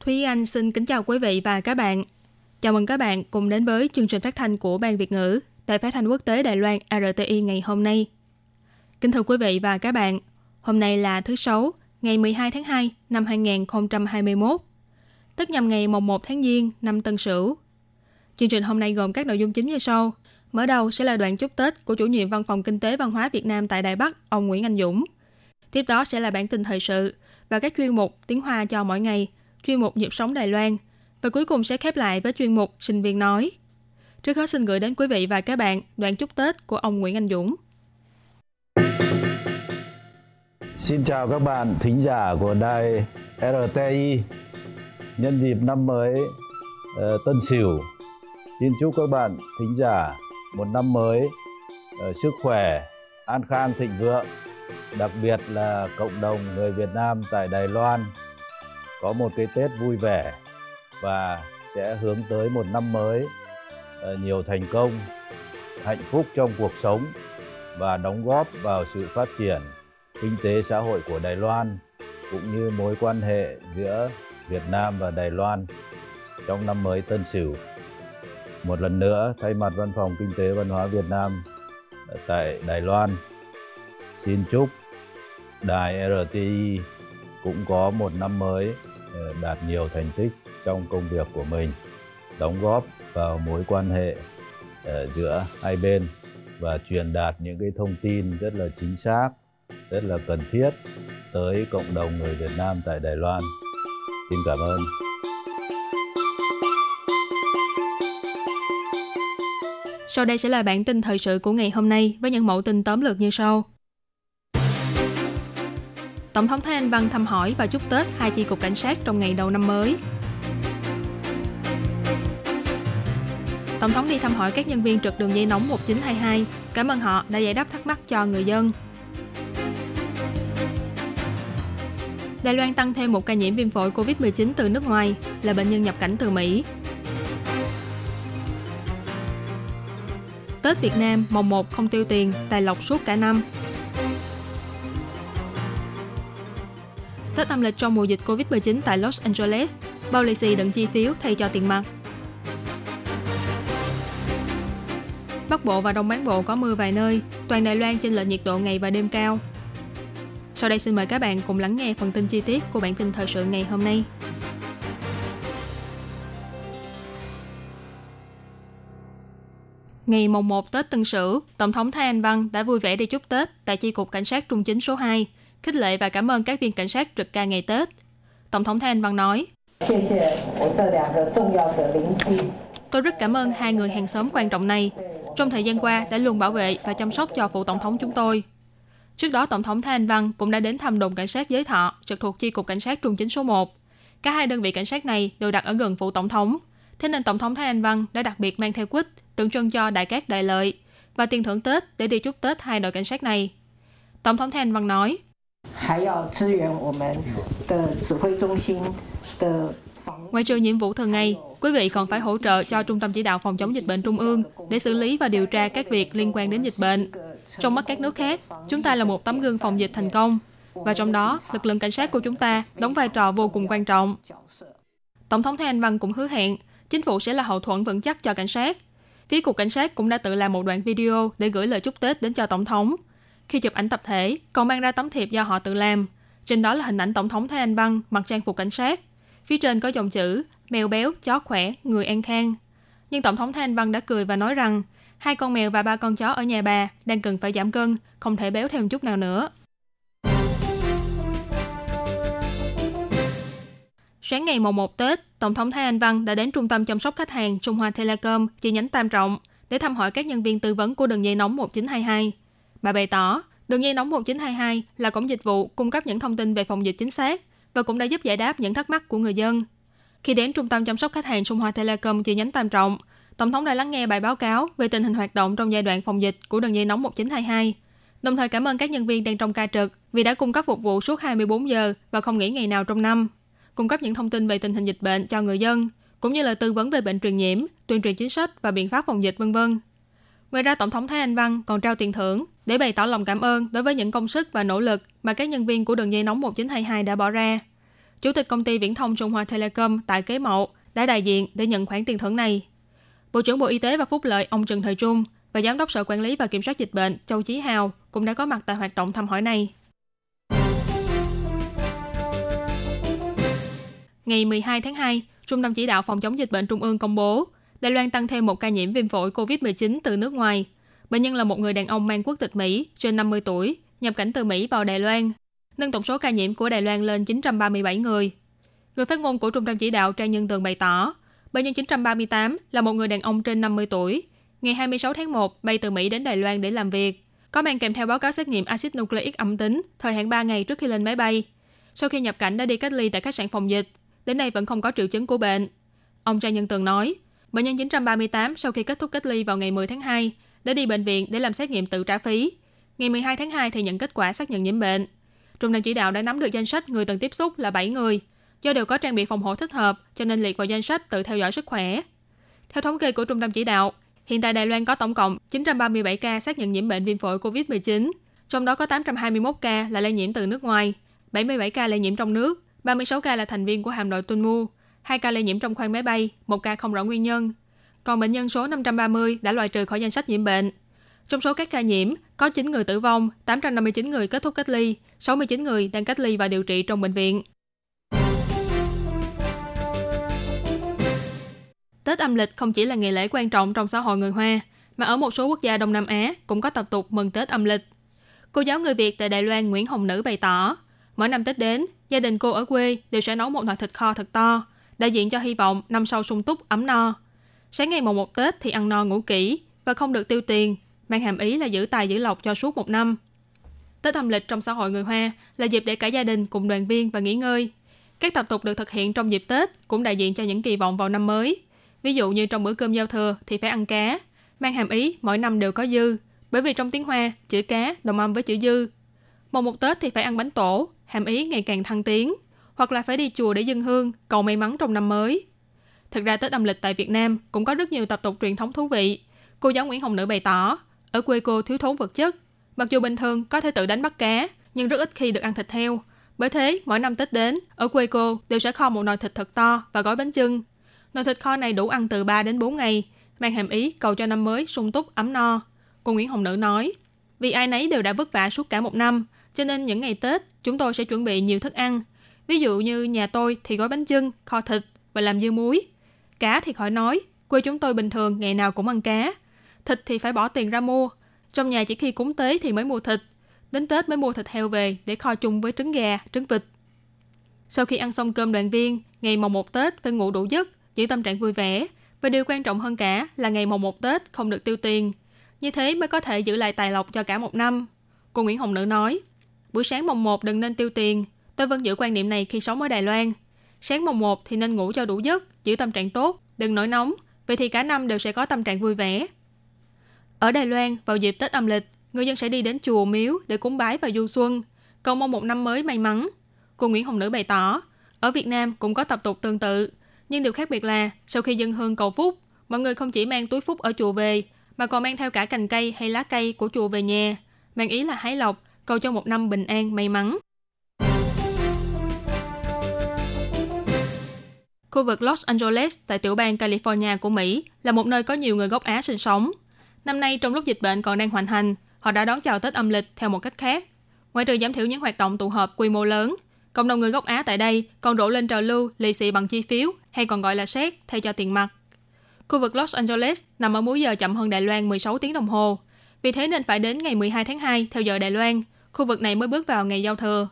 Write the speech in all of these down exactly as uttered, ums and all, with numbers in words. Thúy Anh xin kính chào quý vị và các bạn. Chào mừng các bạn cùng đến với chương trình phát thanh của Ban Việt ngữ Đài Phát thanh Quốc tế Đài Loan rờ tê i ngày hôm nay. Kính thưa quý vị và các bạn, hôm nay là thứ Sáu, ngày mười hai tháng hai năm hai nghìn không trăm hai mươi mốt, tức nhằm ngày mùng một tháng Giêng năm Tân Sửu. Chương trình hôm nay gồm các nội dung chính như sau. Mở đầu sẽ là đoạn chúc Tết của chủ nhiệm Văn phòng Kinh tế Văn hóa Việt Nam tại Đài Bắc, ông Nguyễn Anh Dũng. Tiếp đó sẽ là bản tin thời sự và các chuyên mục Tiếng Hoa cho mỗi ngày, chuyên mục Nhịp sống Đài Loan, và cuối cùng sẽ khép lại với chuyên mục Sinh viên nói. Trước hết xin gửi đến quý vị và các bạn đoạn chúc Tết của ông Nguyễn Anh Dũng. Xin chào các bạn thính giả của đài rờ tê i. Nhân dịp năm mới uh, Tân Sửu, xin chúc các bạn thính giả một năm mới uh, sức khỏe, an khang thịnh vượng. Đặc biệt là cộng đồng người Việt Nam tại Đài Loan có một cái Tết vui vẻ và sẽ hướng tới một năm mới nhiều thành công, hạnh phúc trong cuộc sống và đóng góp vào sự phát triển kinh tế xã hội của Đài Loan cũng như mối quan hệ giữa Việt Nam và Đài Loan trong năm mới Tân Sửu. Một lần nữa, thay mặt Văn phòng Kinh tế Văn hóa Việt Nam tại Đài Loan, xin chúc đài rờ tê i cũng có một năm mới đạt nhiều thành tích trong công việc của mình, đóng góp vào mối quan hệ giữa hai bên và truyền đạt những cái thông tin rất là chính xác, rất là cần thiết tới cộng đồng người Việt Nam tại Đài Loan. Xin cảm ơn. Sau đây sẽ là bản tin thời sự của ngày hôm nay với những mẫu tin tóm lược như sau. Tổng thống Thái Anh Văn thăm hỏi và chúc Tết hai chi cục cảnh sát trong ngày đầu năm mới. Tổng thống đi thăm hỏi các nhân viên trực đường dây nóng một chín hai hai, cảm ơn họ đã giải đáp thắc mắc cho người dân. Đài Loan tăng thêm một ca nhiễm viêm phổi covid mười chín từ nước ngoài, là bệnh nhân nhập cảnh từ Mỹ. Tết Việt Nam mùng một không tiêu tiền, tài lộc suốt cả năm. Tết âm lịch trong mùa dịch covid mười chín tại Los Angeles, bao lì xì đựng chi phiếu thay cho tiền mặt. Bắc Bộ và Đông Bắc Bộ có mưa vài nơi, toàn Đài Loan chênh lệch nhiệt độ ngày và đêm cao. Sau đây xin mời các bạn cùng lắng nghe phần tin chi tiết của bản tin thời sự ngày hôm nay. Ngày mùng một Tết Tân Sửu, Tổng thống Thái Anh Văn đã vui vẻ đi chúc Tết tại chi cục cảnh sát Trung Chính số hai, khích lệ và cảm ơn các viên cảnh sát trực ca ngày Tết. Tổng thống Thái Anh Văn nói: "Tôi rất cảm ơn hai người hàng xóm quan trọng này. Trong thời gian qua đã luôn bảo vệ và chăm sóc cho phụ tổng thống chúng tôi." Trước đó, Tổng thống Thái Anh Văn cũng đã đến thăm đồn cảnh sát Giới Thọ, trực thuộc chi cục cảnh sát Trung Chính số một. Cả hai đơn vị cảnh sát này đều đặt ở gần phụ tổng thống, thế nên Tổng thống Thái Anh Văn đã đặc biệt mang theo quýt tượng trưng cho đại cát đại lợi và tiền thưởng Tết để đi chúc Tết hai đội cảnh sát này. Tổng thống Thái Anh Văn nói: "Ngoài trừ nhiệm vụ thường ngày, quý vị còn phải hỗ trợ cho Trung tâm Chỉ đạo Phòng chống dịch bệnh Trung ương để xử lý và điều tra các việc liên quan đến dịch bệnh. Trong mắt các nước khác, chúng ta là một tấm gương phòng dịch thành công, và trong đó, lực lượng cảnh sát của chúng ta đóng vai trò vô cùng quan trọng." Tổng thống Thái Anh Văn cũng hứa hẹn, chính phủ sẽ là hậu thuẫn vững chắc cho cảnh sát. Phía Cục Cảnh sát cũng đã tự làm một đoạn video để gửi lời chúc Tết đến cho Tổng thống. Khi chụp ảnh tập thể, còn mang ra tấm thiệp do họ tự làm. Trên đó là hình ảnh Tổng thống Thái Anh Văn mặc trang phục cảnh sát. Phía trên có dòng chữ: "Mèo béo, chó khỏe, người an khang." Nhưng Tổng thống Thái Anh Văn đã cười và nói rằng hai con mèo và ba con chó ở nhà bà đang cần phải giảm cân, không thể béo thêm chút nào nữa. Sáng ngày mùng một Tết, Tổng thống Thái Anh Văn đã đến Trung tâm chăm sóc khách hàng Trung Hoa Telecom chi nhánh Tam Trọng để thăm hỏi các nhân viên tư vấn của đường dây nóng một chín hai hai. Bà bày tỏ, đường dây nóng một chín hai hai là cổng dịch vụ cung cấp những thông tin về phòng dịch chính xác và cũng đã giúp giải đáp những thắc mắc của người dân. Khi đến Trung tâm chăm sóc khách hàng Trung Hoa Telecom chi nhánh Tam Trọng, Tổng thống đã lắng nghe bài báo cáo về tình hình hoạt động trong giai đoạn phòng dịch của đường dây nóng một chín hai hai, đồng thời cảm ơn các nhân viên đang trong ca trực vì đã cung cấp phục vụ suốt hai mươi bốn giờ và không nghỉ ngày nào trong năm, cung cấp những thông tin về tình hình dịch bệnh cho người dân, cũng như là tư vấn về bệnh truyền nhiễm, tuyên truyền chính sách và biện pháp phòng dịch, vân vân. Ngoài ra, Tổng thống Thái Anh Văn còn trao tiền thưởng để bày tỏ lòng cảm ơn đối với những công sức và nỗ lực mà các nhân viên của đường dây nóng một chín hai hai đã bỏ ra. Chủ tịch công ty viễn thông Trung Hoa Telecom tại Kế Mậu đã đại diện để nhận khoản tiền thưởng này. Bộ trưởng Bộ Y tế và Phúc lợi ông Trần Thời Trung và Giám đốc Sở Quản lý và Kiểm soát Dịch bệnh Châu Chí Hào cũng đã có mặt tại hoạt động thăm hỏi này. Ngày mười hai tháng hai, Trung tâm Chỉ đạo Phòng chống dịch bệnh Trung ương công bố Đài Loan tăng thêm một ca nhiễm viêm phổi covid mười chín từ nước ngoài. Bệnh nhân là một người đàn ông mang quốc tịch Mỹ, trên năm mươi tuổi, nhập cảnh từ Mỹ vào Đài Loan, nâng tổng số ca nhiễm của Đài Loan lên chín trăm ba mươi bảy người. Người phát ngôn của Trung tâm Chỉ đạo Trang Nhân Tường bày tỏ, bệnh nhân chín trăm ba mươi tám là một người đàn ông trên năm mươi tuổi, ngày hai mươi sáu tháng một bay từ Mỹ đến Đài Loan để làm việc, có mang kèm theo báo cáo xét nghiệm axit nucleic âm tính thời hạn ba ngày trước khi lên máy bay. Sau khi nhập cảnh đã đi cách ly tại khách sạn phòng dịch, đến nay vẫn không có triệu chứng của bệnh. Ông Trang Nhân Tường nói, bệnh nhân chín trăm ba mươi tám sau khi kết thúc cách ly vào ngày mười tháng hai đã đi bệnh viện để làm xét nghiệm tự trả phí. Ngày mười hai tháng hai thì nhận kết quả xác nhận nhiễm bệnh. Trung tâm chỉ đạo đã nắm được danh sách người từng tiếp xúc là bảy người, do đều có trang bị phòng hộ thích hợp cho nên liệt vào danh sách tự theo dõi sức khỏe. Theo thống kê của Trung tâm chỉ đạo, hiện tại Đài Loan có tổng cộng chín trăm ba mươi bảy ca xác nhận nhiễm bệnh viêm phổi covid mười chín, trong đó có tám trăm hai mươi mốt ca là lây nhiễm từ nước ngoài, bảy mươi bảy ca lây nhiễm trong nước, ba mươi sáu ca là thành viên của hạm đội Tunmu, hai ca lây nhiễm trong khoang máy bay, một ca không rõ nguyên nhân. Còn bệnh nhân số năm trăm ba mươi đã loại trừ khỏi danh sách nhiễm bệnh. Trong số các ca nhiễm, có chín người tử vong, tám trăm năm mươi chín người kết thúc cách ly, sáu mươi chín người đang cách ly và điều trị trong bệnh viện. Tết âm lịch không chỉ là ngày lễ quan trọng trong xã hội người Hoa, mà ở một số quốc gia Đông Nam Á cũng có tập tục mừng Tết âm lịch. Cô giáo người Việt tại Đài Loan Nguyễn Hồng Nữ bày tỏ, mỗi năm Tết đến, gia đình cô ở quê đều sẽ nấu một nồi thịt kho thật to, đại diện cho hy vọng năm sau sung túc, ấm no. Sáng ngày mùng một Tết thì ăn no ngủ kỹ và không được tiêu tiền, mang hàm ý là giữ tài giữ lộc cho suốt một năm. Tết âm lịch trong xã hội người Hoa là dịp để cả gia đình cùng đoàn viên và nghỉ ngơi. Các tập tục được thực hiện trong dịp Tết cũng đại diện cho những kỳ vọng vào năm mới. Ví dụ như trong bữa cơm giao thừa thì phải ăn cá, mang hàm ý mỗi năm đều có dư, bởi vì trong tiếng Hoa, chữ cá đồng âm với chữ dư. Mùng một Tết thì phải ăn bánh tổ, hàm ý ngày càng thăng tiến, hoặc là phải đi chùa để dâng hương, cầu may mắn trong năm mới. Thực ra Tết âm lịch tại Việt Nam cũng có rất nhiều tập tục truyền thống thú vị. Cô giáo Nguyễn Hồng Nữ bày tỏ, ở quê cô thiếu thốn vật chất, mặc dù bình thường có thể tự đánh bắt cá, nhưng rất ít khi được ăn thịt heo. Bởi thế, mỗi năm Tết đến, ở quê cô đều sẽ kho một nồi thịt thật to và gói bánh chưng. Nồi thịt kho này đủ ăn từ ba đến bốn ngày, mang hàm ý cầu cho năm mới sung túc ấm no. Cô Nguyễn Hồng Nữ nói, vì ai nấy đều đã vất vả suốt cả một năm, cho nên những ngày Tết chúng tôi sẽ chuẩn bị nhiều thức ăn. Ví dụ như nhà tôi thì gói bánh chưng, kho thịt và làm dưa muối. Cá thì khỏi nói, quê chúng tôi bình thường ngày nào cũng ăn cá. Thịt thì phải bỏ tiền ra mua. Trong nhà chỉ khi cúng tế thì mới mua thịt. Đến Tết mới mua thịt heo về để kho chung với trứng gà, trứng vịt. Sau khi ăn xong cơm đoàn viên, ngày mùng một Tết phải ngủ đủ giấc, giữ tâm trạng vui vẻ. Và điều quan trọng hơn cả là ngày mùng một Tết không được tiêu tiền. Như thế mới có thể giữ lại tài lộc cho cả một năm. Cô Nguyễn Hồng Nữ nói, buổi sáng mùng một đừng nên tiêu tiền. Tôi vẫn giữ quan niệm này khi sống ở Đài Loan. Sáng mùng một thì nên ngủ cho đủ giấc, giữ tâm trạng tốt, đừng nổi nóng. Vậy thì cả năm đều sẽ có tâm trạng vui vẻ. Ở Đài Loan, vào dịp Tết âm lịch, người dân sẽ đi đến chùa miếu để cúng bái và du xuân, cầu mong một năm mới may mắn. Cô Nguyễn Hồng Nữ bày tỏ, ở Việt Nam cũng có tập tục tương tự, nhưng điều khác biệt là sau khi dâng hương cầu phúc, mọi người không chỉ mang túi phúc ở chùa về, mà còn mang theo cả cành cây hay lá cây của chùa về nhà, mang ý là hái lộc, cầu cho một năm bình an may mắn. Khu vực Los Angeles tại tiểu bang California của Mỹ là một nơi có nhiều người gốc Á sinh sống. Năm nay, trong lúc dịch bệnh còn đang hoành hành, họ đã đón chào Tết âm lịch theo một cách khác. Ngoại trừ giảm thiểu những hoạt động tụ họp quy mô lớn, cộng đồng người gốc Á tại đây còn đổ lên trào lưu lì xì bằng chi phiếu hay còn gọi là séc thay cho tiền mặt. Khu vực Los Angeles nằm ở múi giờ chậm hơn Đài Loan mười sáu tiếng đồng hồ. Vì thế nên phải đến ngày mười hai tháng hai theo giờ Đài Loan, khu vực này mới bước vào ngày giao thừa.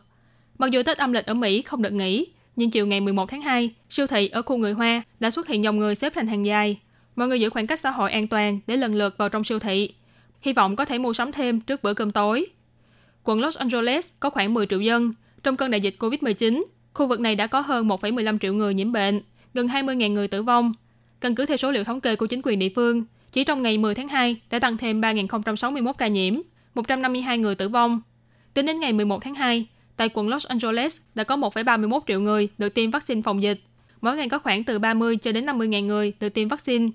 Mặc dù Tết âm lịch ở Mỹ không được nghỉ, nhưng chiều ngày mười một tháng hai, siêu thị ở khu người Hoa đã xuất hiện dòng người xếp thành hàng dài. Mọi người giữ khoảng cách xã hội an toàn để lần lượt vào trong siêu thị, hy vọng có thể mua sắm thêm trước bữa cơm tối. Quận Los Angeles có khoảng mười triệu dân. Trong cơn đại dịch covid mười chín, khu vực này đã có hơn một phẩy mười lăm triệu người nhiễm bệnh, gần hai mươi nghìn người tử vong. Căn cứ theo số liệu thống kê của chính quyền địa phương, chỉ trong ngày mười tháng hai đã tăng thêm ba nghìn không trăm sáu mươi mốt ca nhiễm, một trăm năm mươi hai người tử vong. Tính đến ngày mười một tháng hai, tại quận Los Angeles đã có một phẩy ba mươi mốt triệu người được tiêm vaccine phòng dịch. Mỗi ngày có khoảng từ ba mươi cho đến năm mươi nghìn người được tiêm vaccine.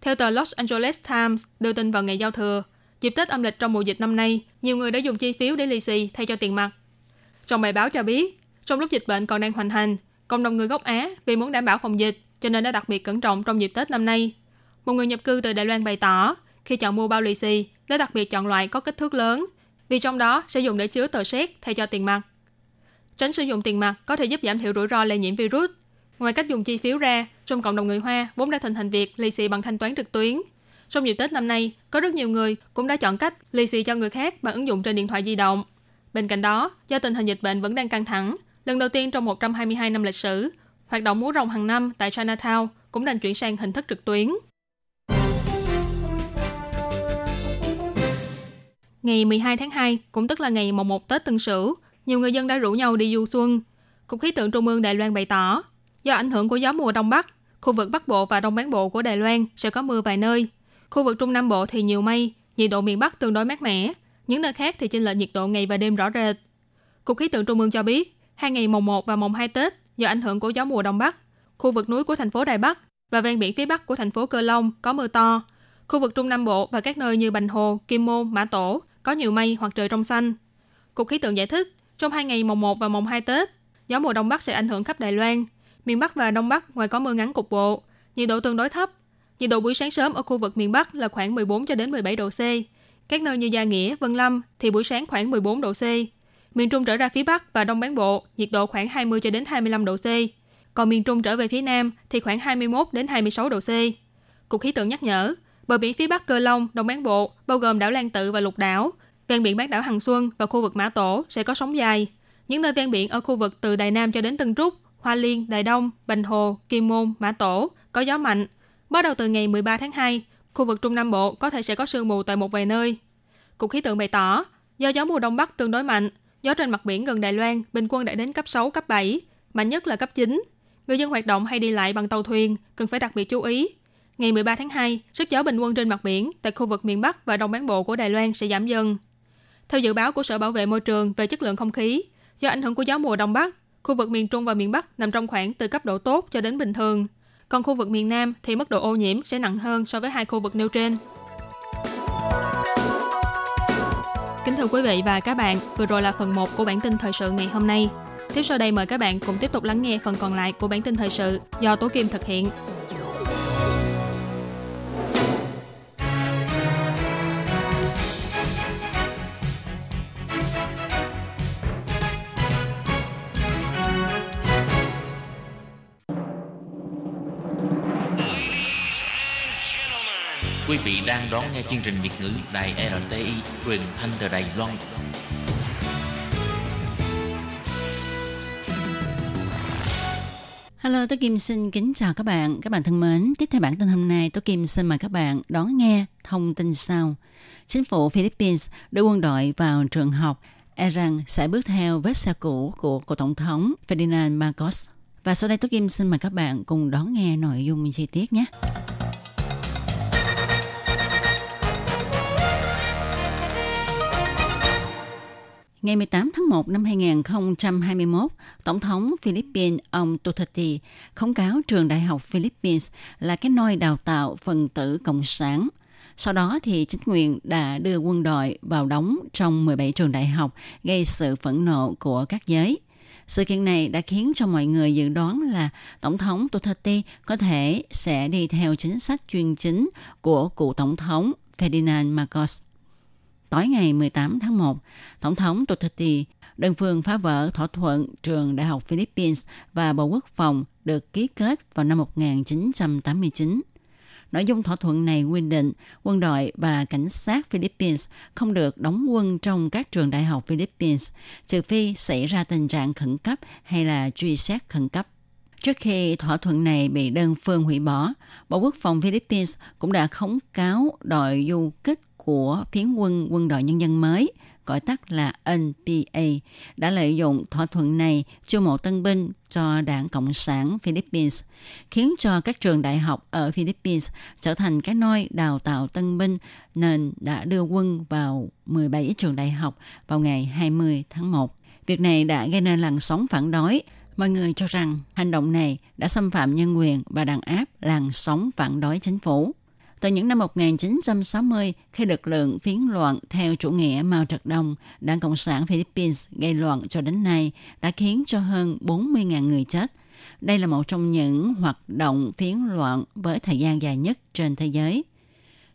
Theo tờ Los Angeles Times đưa tin vào ngày giao thừa, dịp Tết âm lịch trong mùa dịch năm nay, nhiều người đã dùng chi phiếu để lì xì thay cho tiền mặt. Trong bài báo cho biết, trong lúc dịch bệnh còn đang hoành hành, cộng đồng người gốc Á vì muốn đảm bảo phòng dịch cho nên đã đặc biệt cẩn trọng trong dịp Tết năm nay. Một người nhập cư từ Đài Loan bày tỏ, khi chọn mua bao lì xì, đã đặc biệt chọn loại có kích thước lớn, vì trong đó sẽ dùng để chứa tờ séc thay cho tiền mặt. Tránh sử dụng tiền mặt có thể giúp giảm thiểu rủi ro lây nhiễm virus. Ngoài cách dùng chi phiếu ra, trong cộng đồng người Hoa vốn đã thịnh hành việc lì xì bằng thanh toán trực tuyến. Trong dịp Tết năm nay, có rất nhiều người cũng đã chọn cách lì xì cho người khác bằng ứng dụng trên điện thoại di động. Bên cạnh đó, do tình hình dịch bệnh vẫn đang căng thẳng, lần đầu tiên trong một trăm hai mươi hai năm lịch sử, hoạt động múa rồng hàng năm tại Chinatown cũng đành chuyển sang hình thức trực tuyến. Ngày mười hai tháng hai, cũng tức là ngày mồng một Tết Tân Sửu, nhiều người dân đã rủ nhau đi du xuân. Cục khí tượng Trung ương Đài Loan bày tỏ, do ảnh hưởng của gió mùa Đông Bắc, khu vực Bắc Bộ và Đông Bán Bộ của Đài Loan sẽ có mưa vài nơi. Khu vực Trung Nam Bộ thì nhiều mây, nhiệt độ miền Bắc tương đối mát mẻ. Những nơi khác thì chênh lệch nhiệt độ ngày và đêm rõ rệt. Cục khí tượng Trung ương cho biết, hai ngày mồng một và mồng hai Tết, do ảnh hưởng của gió mùa Đông Bắc, khu vực núi của thành phố Đài Bắc và ven biển phía Bắc của thành phố Cơ Long có mưa to. Khu vực Trung Nam Bộ và các nơi như Bành Hồ, Kim Môn, Mã Tổ có nhiều mây hoặc trời trong xanh. Cục khí tượng giải thích, trong hai ngày mồng một và mồng hai Tết, gió mùa Đông Bắc sẽ ảnh hưởng khắp Đài Loan. Miền Bắc và Đông Bắc ngoài có mưa ngắn cục bộ, nhiệt độ tương đối thấp. Nhiệt độ buổi sáng sớm ở khu vực miền Bắc là khoảng mười bốn cho đến mười bảy độ C. Các nơi như Gia Nghĩa, Vân Lâm thì buổi sáng khoảng mười bốn độ C. Miền Trung trở ra phía Bắc và Đông Bán Bộ, nhiệt độ khoảng hai mươi cho đến hai mươi lăm độ C. Còn miền Trung trở về phía Nam thì khoảng hai mươi mốt đến hai mươi sáu độ C. Cục khí tượng nhắc nhở, bờ biển phía Bắc Cơ Long, Đông Bán Bộ bao gồm đảo Lan Tự và Lục Đảo, ven biển bán đảo Hằng Xuân và khu vực Mã Tổ sẽ có sóng dài. Những nơi ven biển ở khu vực từ Đài Nam cho đến Tân Trúc, Hoa Liên, Đài Đông, Bành Hồ, Kim Môn, Mã Tổ có gió mạnh. Bắt đầu từ ngày mười ba tháng hai, khu vực Trung Nam Bộ có thể sẽ có sương mù tại một vài nơi. Cục khí tượng bày tỏ, do gió mùa Đông Bắc tương đối mạnh, gió trên mặt biển gần Đài Loan bình quân đã đến cấp sáu, cấp bảy, mạnh nhất là cấp chín. Người dân hoạt động hay đi lại bằng tàu thuyền cần phải đặc biệt chú ý. Ngày mười ba tháng hai, sức gió bình quân trên mặt biển tại khu vực miền Bắc và Đông Bán Bộ của Đài Loan sẽ giảm dần. Theo dự báo của Sở Bảo vệ Môi trường về chất lượng không khí, do ảnh hưởng của gió mùa Đông Bắc, khu vực miền Trung và miền Bắc nằm trong khoảng từ cấp độ tốt cho đến bình thường. Còn khu vực miền Nam thì mức độ ô nhiễm sẽ nặng hơn so với hai khu vực nêu trên. Kính thưa quý vị và các bạn, vừa rồi là phần một của bản tin thời sự ngày hôm nay. Tiếp sau đây mời các bạn cùng tiếp tục lắng nghe phần còn lại của bản tin thời sự do Tố Kim thực hiện. Quý vị đang đón nghe chương trình Việt ngữ Đài rờ tê i, truyền thanh từ Đài Loan. Hello, Tố Kim xin kính chào các bạn. Các bạn thân mến, tiếp theo bản tin hôm nay, Tố Kim xin mời các bạn đón nghe thông tin sau. Chính phủ Philippines đưa quân đội vào trường học, e rằng sẽ bước theo vết xe cũ của cựu tổng thống Ferdinand Marcos. Và sau đây Tố Kim xin mời các bạn cùng đón nghe nội dung chi tiết nhé. Ngày mười tám tháng một năm hai nghìn không trăm hai mươi mốt, Tổng thống Philippines ông Duterte khống cáo trường đại học Philippines là cái nôi đào tạo phần tử Cộng sản. Sau đó thì chính quyền đã đưa quân đội vào đóng trong mười bảy trường đại học, gây sự phẫn nộ của các giới. Sự kiện này đã khiến cho mọi người dự đoán là Tổng thống Duterte có thể sẽ đi theo chính sách chuyên chính của cựu Tổng thống Ferdinand Marcos. Tối ngày mười tám tháng một, Tổng thống Duterte đơn phương phá vỡ thỏa thuận trường Đại học Philippines và Bộ Quốc phòng được ký kết vào năm một nghìn chín trăm tám mươi chín. Nội dung thỏa thuận này quy định quân đội và cảnh sát Philippines không được đóng quân trong các trường đại học Philippines, trừ phi xảy ra tình trạng khẩn cấp hay là truy xét khẩn cấp. Trước khi thỏa thuận này bị đơn phương hủy bỏ, Bộ Quốc phòng Philippines cũng đã khống cáo đội du kích của phiến quân quân đội nhân dân mới gọi tắt là en pê a, đã lợi dụng thỏa thuận này chiêu mộ tân binh cho đảng Cộng sản Philippines, khiến cho các trường đại học ở Philippines trở thành cái nôi đào tạo tân binh, nên đã đưa quân vào mười bảy trường đại học vào ngày hai mươi tháng một. Việc này đã gây nên làn sóng phản đối. Mọi người cho rằng hành động này đã xâm phạm nhân quyền và đàn áp làn sóng phản đối chính phủ. Từ những năm một nghìn chín trăm sáu mươi, khi lực lượng phiến loạn theo chủ nghĩa Mao Trạch Đông, Đảng Cộng sản Philippines gây loạn cho đến nay đã khiến cho hơn bốn mươi nghìn người chết. Đây là một trong những hoạt động phiến loạn với thời gian dài nhất trên thế giới.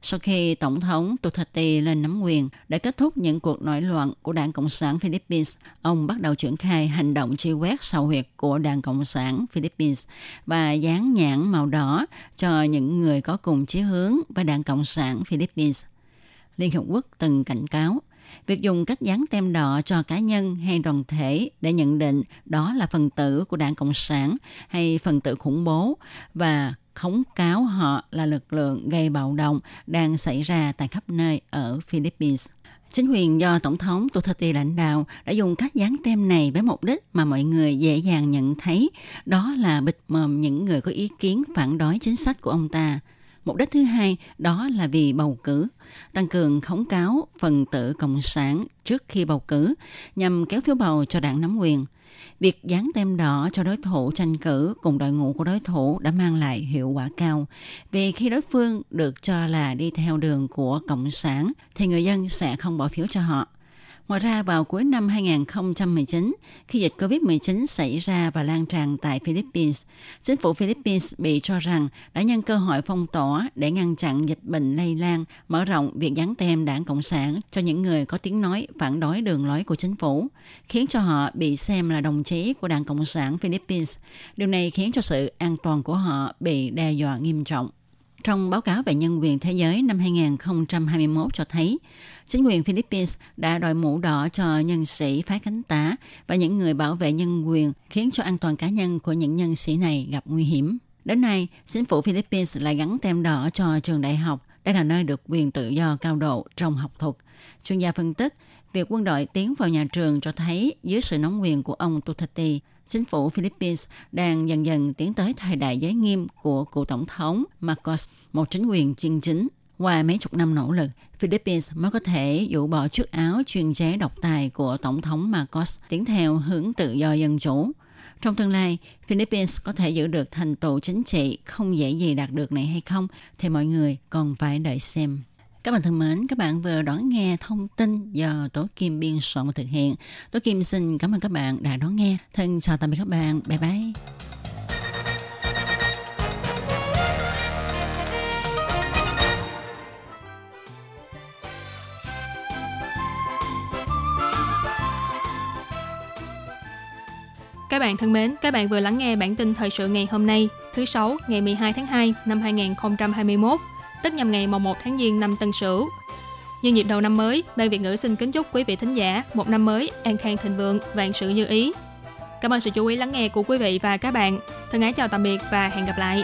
Sau khi Tổng thống Duterte lên nắm quyền để kết thúc những cuộc nổi loạn của Đảng Cộng sản Philippines, ông bắt đầu triển khai hành động truy quét sào huyệt của Đảng Cộng sản Philippines và dán nhãn màu đỏ cho những người có cùng chí hướng với Đảng Cộng sản Philippines. Liên Hiệp Quốc từng cảnh cáo, việc dùng cách dán tem đỏ cho cá nhân hay đoàn thể để nhận định đó là phần tử của Đảng Cộng sản hay phần tử khủng bố và khống cáo họ là lực lượng gây bạo động đang xảy ra tại khắp nơi ở Philippines. Chính quyền do Tổng thống Duterte lãnh đạo đã dùng cách dán tem này với mục đích mà mọi người dễ dàng nhận thấy, đó là bịt mồm những người có ý kiến phản đối chính sách của ông ta. Mục đích thứ hai đó là vì bầu cử, tăng cường khống cáo phần tử Cộng sản trước khi bầu cử nhằm kéo phiếu bầu cho đảng nắm quyền. Việc dán tem đỏ cho đối thủ tranh cử cùng đội ngũ của đối thủ đã mang lại hiệu quả cao, vì khi đối phương được cho là đi theo đường của Cộng sản thì người dân sẽ không bỏ phiếu cho họ. Ngoài ra, vào cuối năm hai nghìn không trăm mười chín, khi dịch covid mười chín xảy ra và lan tràn tại Philippines, chính phủ Philippines bị cho rằng đã nhân cơ hội phong tỏa để ngăn chặn dịch bệnh lây lan, mở rộng việc dán tem Đảng Cộng sản cho những người có tiếng nói phản đối đường lối của chính phủ, khiến cho họ bị xem là đồng chí của Đảng Cộng sản Philippines. Điều này khiến cho sự an toàn của họ bị đe dọa nghiêm trọng. Trong báo cáo về nhân quyền thế giới năm hai nghìn không trăm hai mươi mốt cho thấy, chính quyền Philippines đã đội mũ đỏ cho nhân sĩ phái cánh tả và những người bảo vệ nhân quyền, khiến cho an toàn cá nhân của những nhân sĩ này gặp nguy hiểm. Đến nay, chính phủ Philippines lại gắn tem đỏ cho trường đại học. Đây là nơi được quyền tự do cao độ trong học thuật. Chuyên gia phân tích, việc quân đội tiến vào nhà trường cho thấy dưới sự nắm quyền của ông Duterte, chính phủ Philippines đang dần dần tiến tới thời đại giới nghiêm của cựu Tổng thống Marcos, một chính quyền chuyên chính. Qua mấy chục năm nỗ lực, Philippines mới có thể dụ bỏ chiếc áo chuyên chế độc tài của Tổng thống Marcos, tiến theo hướng tự do dân chủ. Trong tương lai, Philippines có thể giữ được thành tựu chính trị không dễ gì đạt được này hay không thì mọi người còn phải đợi xem. Các bạn thân mến, các bạn vừa đón nghe thông tin do Tố Kim biên soạn và thực hiện. Tố Kim xin cảm ơn các bạn đã đón nghe. Thân chào tạm biệt các bạn. Bye bye. Các bạn thân mến, các bạn vừa lắng nghe bản tin thời sự ngày hôm nay, thứ Sáu, ngày mười hai tháng hai năm hai nghìn không trăm hai mươi mốt. Tức nhằm ngày mồng một tháng Giêng năm Tân Sửu. Như nhịp đầu năm mới, Ban Việt ngữ xin kính chúc quý vị thính giả một năm mới an khang thịnh vượng, vạn sự như ý. Cảm ơn sự chú ý lắng nghe của quý vị và các bạn. Thân ái chào tạm biệt và hẹn gặp lại.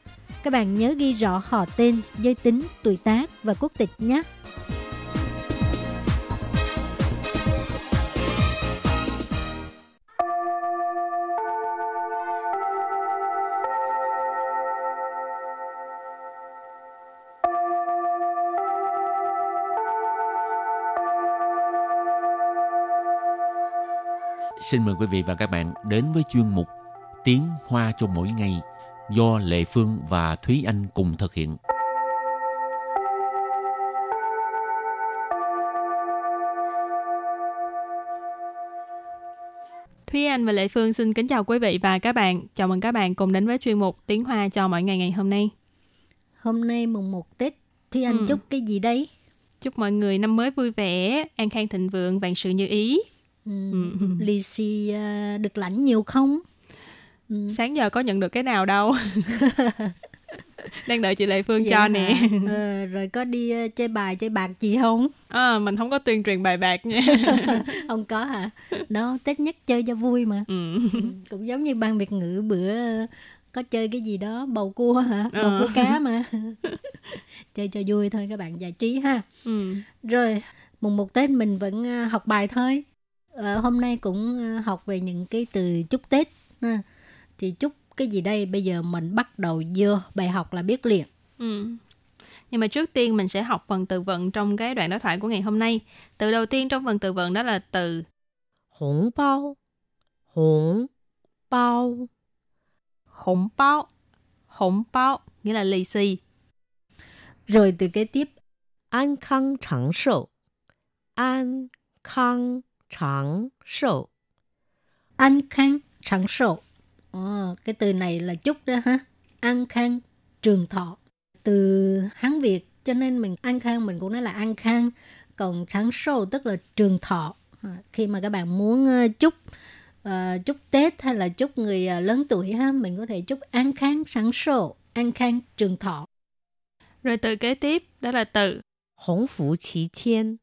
Các bạn nhớ ghi rõ họ tên, giới tính, tuổi tác và quốc tịch nhé! xin mời quý vị và các bạn đến với chuyên mục Tiếng Hoa cho mỗi ngày do Lệ Phương và Thúy Anh cùng thực hiện. Thúy Anh và Lệ Phương xin kính chào quý vị và các bạn. Chào mừng các bạn cùng đến với chuyên mục Tiếng Hoa cho mỗi ngày ngày hôm nay. Hôm nay mùng một Tết, Thúy Anh ừ. chúc cái gì đấy? Chúc mọi người năm mới vui vẻ, an khang thịnh vượng, vạn sự như ý. Ừ. Ừ. Lì xì được lãnh nhiều không? Ừ. Sáng giờ có nhận được cái nào đâu. Đang đợi chị Lệ Phương vậy cho nè. Ờ, rồi có đi chơi bài, chơi bạc gì không? À, mình không có tuyên truyền bài bạc nha. Không có hả? Đó, Tết nhất chơi cho vui mà. Ừ. Cũng giống như ban Việt ngữ bữa có chơi cái gì đó, bầu cua hả? Bầu ờ. cua cá mà. Chơi cho vui thôi các bạn, giải trí ha. Ừ. Rồi, mùng một Tết mình vẫn học bài thôi. Ờ, hôm nay cũng học về những cái từ chúc Tết. Ha. Thì chúc cái gì đây? Bây giờ mình bắt đầu vô bài học là biết liền. Ừ. Nhưng mà trước tiên mình sẽ học phần từ vựng trong cái đoạn đối thoại của ngày hôm nay. Từ đầu tiên trong phần từ vựng đó là từ hồng bao. Hồng bao. Hồng bao. Hồng bao nghĩa là lì xì. Rồi từ kế tiếp an khang tráng sầu. An khang tráng sầu. An khang tráng sầu. Ờ, cái từ này là chúc đó ha. An khang trường thọ. Từ Hán Việt cho nên mình an khang mình cũng nói là an khang. Còn tráng sâu tức là trường thọ. Khi mà các bạn muốn chúc uh, chúc Tết hay là chúc người lớn tuổi ha, mình có thể chúc an khang tráng sâu, an khang trường thọ. Rồi từ kế tiếp đó là từ hồng phú chí thiên.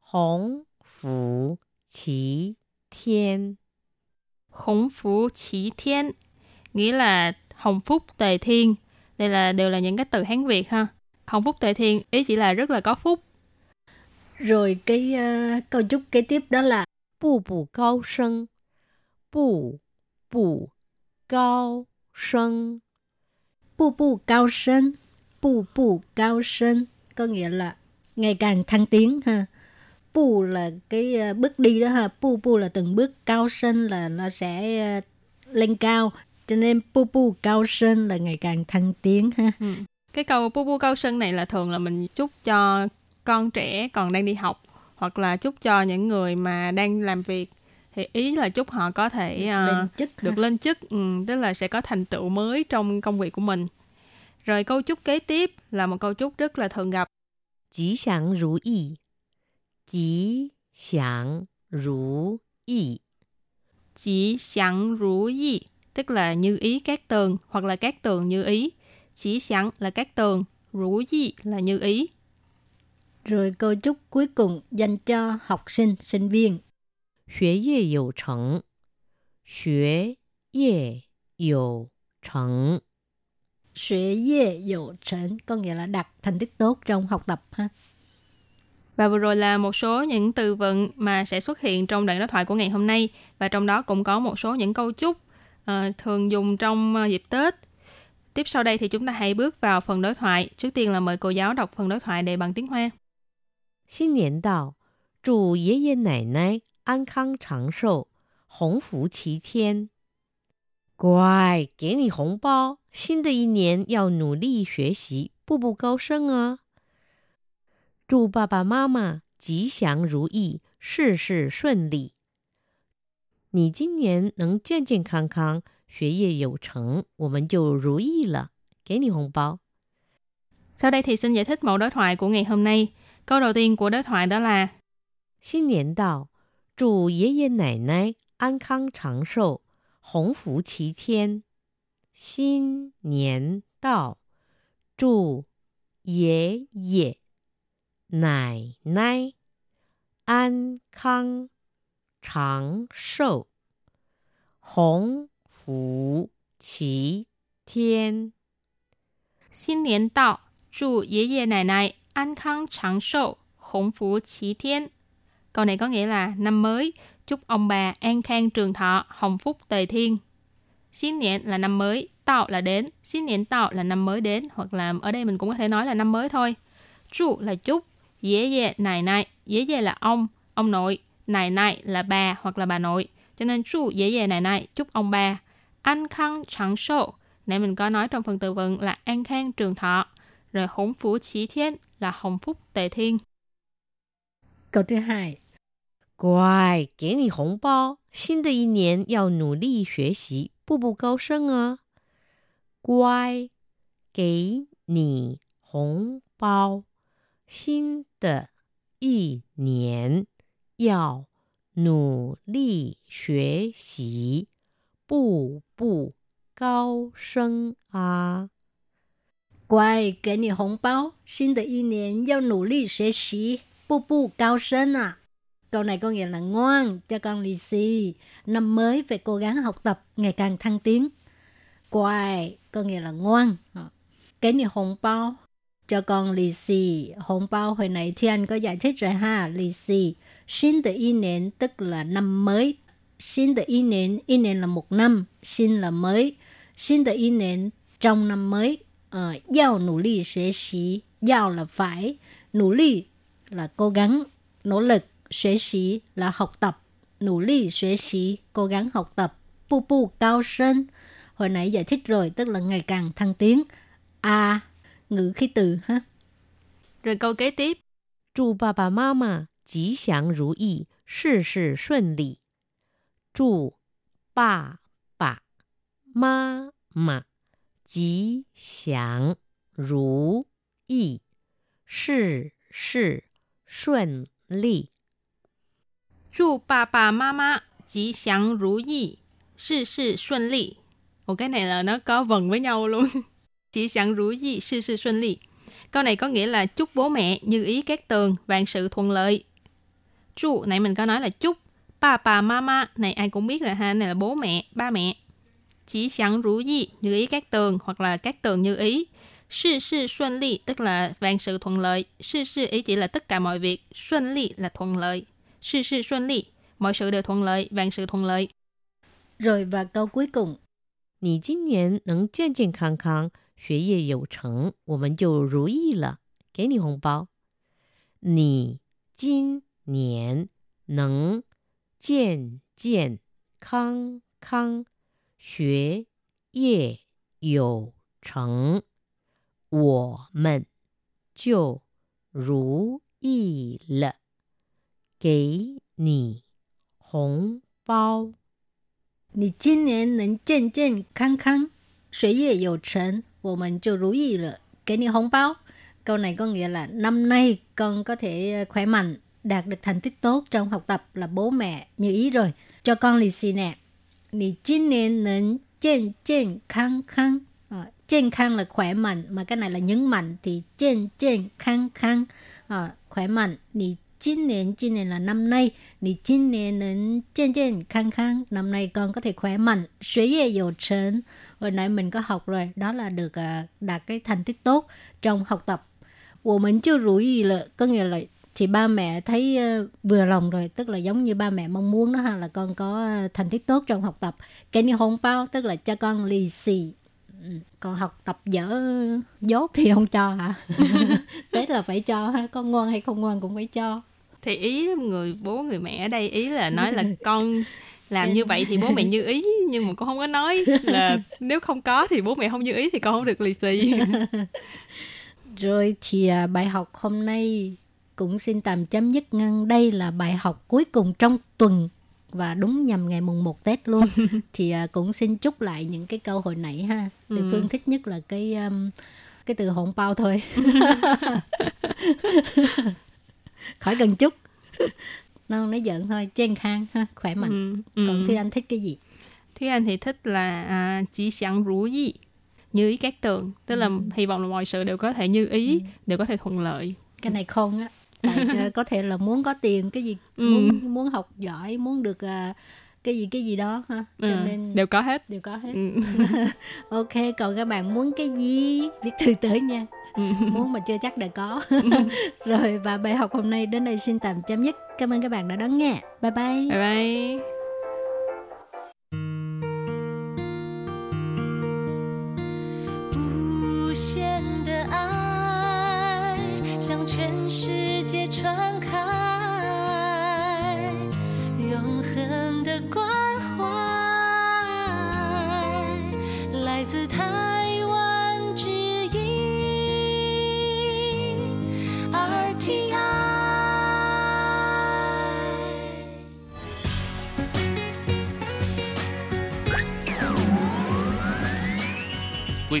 Hồng phú chí thiên. Hồng phú chỉ thiên nghĩa là hồng phúc tề thiên. Đây là đều là những cái từ Hán Việt ha. Hồng phúc tề thiên ý chỉ là rất là có phúc. Rồi cái uh, câu chúc kế tiếp đó là bù bù cao sân. Bù bù cao sân. Bù bù cao sân. Bù bù cao sân có nghĩa là ngày càng thăng tiến ha. Bù là cái bước đi đó ha, bù bù là từng bước, cao sân là nó sẽ lên cao, cho nên bù bù cao sân là ngày càng thăng tiến ha. Ừ. Cái câu bù bù cao sân này là thường là mình chúc cho con trẻ còn đang đi học hoặc là chúc cho những người mà đang làm việc, thì ý là chúc họ có thể uh, lên chức, được ha? Lên chức, ừ, tức là sẽ có thành tựu mới trong công việc của mình. Rồi câu chúc kế tiếp là một câu chúc rất là thường gặp. Chí sẵn rủ ý. Chí xiang rú y. Chí xiang rú y tức là như ý các tường hoặc là các tường như ý. Chí xiang là các tường, rú y là như ý. Rồi câu chúc cuối cùng dành cho học sinh, sinh viên. Xuế ye yếu chẩn. Xuế ye yếu chẩn. Xuế ye yếu chẩn có nghĩa là đạt thành tích tốt trong học tập ha. Và vừa rồi là một số những từ vựng mà sẽ xuất hiện trong đoạn đối thoại của ngày hôm nay. Và trong đó cũng có một số những câu chúc uh, thường dùng trong uh, dịp Tết. Tiếp sau đây thì chúng ta hãy bước vào phần đối thoại. Trước tiên là mời cô giáo đọc phần đối thoại để bằng tiếng Hoa. Xin niên đạo, chúc yế yế nải nải, an khang tráng sầu, hồng phú chí thiên. 乖,给你红包, 新的一年要努力学习, 步步高升啊。 祝爸爸妈妈吉祥如意，事事顺利。你今年能健健康康，学业有成，我们就如意了，给你红包。 Sau đây thì xin giải thích mẫu đối thoại của ngày hôm nay. Câu đầu tiên của đối thoại đó là 新年到，祝爷爷奶奶安康长寿，鸿福齐天。新年到，祝爷爷 Nài nai an khang tráng sâu hồng phú chí thiên. Xin niên đạo, chúc yế yế nài nài an khang tráng sâu hồng phú chí thiên. Câu này có nghĩa là năm mới, chúc ông bà an khang trường thọ, hồng phúc tề thiên. Xin niên là năm mới, đạo là đến. Xin niên đạo là năm mới đến, hoặc là ở đây mình cũng có thể nói là năm mới thôi. Chúc là chúc, dễ dễ nài nài, dễ dễ là ông, ông nội, nài nài là bà hoặc là bà nội. Cho nên chú dễ dàng này này, chúc ông bà. An khang trắng sổ. Nãy mình có nói trong phần từ vựng là an khang trường thọ. Rồi hồng phú chí thiên là hồng phúc tề thiên. Câu thứ hai. Quài, kể nì hồng bao. Xin đời y niên yào nỗ lý xuế xí, bù bù cao sân à. Quài, kể nì hồng bao. Xin đời y niên yào nỗ lý xuế xí, bù bù cao sân à. Quài, kể nì hồng bao. Xin đời y niên yào nỗ lý xuế xí, bù bù cao sân à. Câu này có nghĩa là ngoan, cho con lì xì. Năm mới phải cố gắng học tập, ngày càng thăng tiến. Quài có nghĩa là ngoan. Cái này hồng bao, cho con lì xì. Hồng bao hồi nãy thì anh có giải thích rồi ha, lì xì. Xin từ y nền tức là năm mới. Xin từ y nền, y nền là một năm. Xin là mới. Xin từ y nền trong năm mới. Giao nỗ lực học tập. Giao là phải. Nỗ lực là cố gắng, nỗ lực. Xuế xí là học tập, nỗ lực xuế xí, cố gắng học tập. Bù bù cao sân, hồi nãy giải thích rồi, tức là ngày càng thăng tiến. À, ngữ khí từ ha. Rồi câu kế tiếp. Chúc bà bà má má, chí xiang rú ý, sự sự xuân lý. Chúc bà bà má má, chí xiang rú ý, sự sự xuân lý. Chúc bà bà má má chí xiang rú ý, sự sự xuân lý. Ồ, cái này là nó có vần với nhau luôn. Chí xiang rú ý, sự sự xuân lý. Câu này có nghĩa là chúc bố mẹ như ý các tường, vạn sự thuận lợi. Chúc này mình có nói là chúc. Bà bà má má này ai cũng biết rồi ha, này là bố mẹ, ba mẹ. Chí xiang rú ý, như ý các tường, hoặc là các tường như ý. Sự sự xuân lý tức là vạn sự thuận lợi. Sự sự ý chỉ là tất cả mọi việc, xuân lý là thuận lợi. Sự sự xuân lý, mọi sự đều thuận lợi, vạn sự thuận lợi. Rồi và câu cuối cùng. Nì jin niên nâng jian jian khang khang, xuế yê yǒu cheng, wǒ men jiǔ rú yī le, gei nǐ hồng bao. Nì jin niên nâng jian jian khang khang, xuế yê yǒu cheng, wǒ men jiǔ rú yī le. Gấy nì hồng bao. Nì jin niên nâng jian jian khang khang, xuế yê yǒu cheng, wǒ men jiǔ rú yī le. Gấy nì hồng bao. Câu này có nghĩa là năm nay con có thể khỏe mạnh, đạt được thành tích tốt trong học tập là bố mẹ như ý rồi. Cho con lì xì nè. Nì jin niên nâng jian jian khang khang. Jian khang là khỏe mạnh, mà cái này là nhấn mạnh thì jian jian khang khang, à, khỏe mạnh. Nì chín niên, chín niên là năm nay, thì chín niên đến trên trên khang khang, năm nay con có thể khỏe mạnh, xuế dễ dỗ trến. Hồi nãy mình có học rồi, đó là được đạt cái thành tích tốt trong học tập. Ủa mình chưa rủ gì là, có nghĩa là thì ba mẹ thấy vừa lòng rồi, tức là giống như ba mẹ mong muốn đó ha, là con có thành tích tốt trong học tập. Cái ni hồng bao, tức là cho con lì xì. Còn học tập dở dốt thì không cho hả? Tết là phải cho ha, con ngoan hay không ngoan cũng phải cho. Thì ý người bố người mẹ ở đây ý là nói là con làm như vậy thì bố mẹ như ý, nhưng mà con không có nói là nếu không có thì bố mẹ không như ý thì con không được lì xì. Rồi thì bài học hôm nay cũng xin tạm chấm dứt ngăn đây, là bài học cuối cùng trong tuần và đúng nhằm ngày mùng một Tết luôn. Thì cũng xin chúc lại những cái câu hồi nãy ha. Thì ừ. Phương thích nhất là cái um, cái từ hồng bao thôi. Khỏi cần chúc. Nó nói giận thôi, chen khang ha, khỏe mạnh. Ừ. Còn Thúy Anh thích cái gì? Thúy Anh thì thích là uh, chỉ sẵn rủ gì, như ý các tường, tức là ừ. hy vọng là mọi sự đều có thể như ý, ừ. đều có thể thuận lợi. Cái này khôn á. Tại có thể là muốn có tiền cái gì, ừ. muốn muốn học giỏi, muốn được uh, cái gì cái gì đó ha, cho ừ. nên đều có hết, đều có hết. Ừ. Ok, còn các bạn muốn cái gì viết thư tới nha. Ừ. Muốn mà chưa chắc đã có. Rồi và bài học hôm nay đến đây xin tạm chấm dứt. Cảm ơn các bạn đã đón nghe. Bye bye. Bye bye. Hãy subscribe 台湾之音 rờ tê i. Quý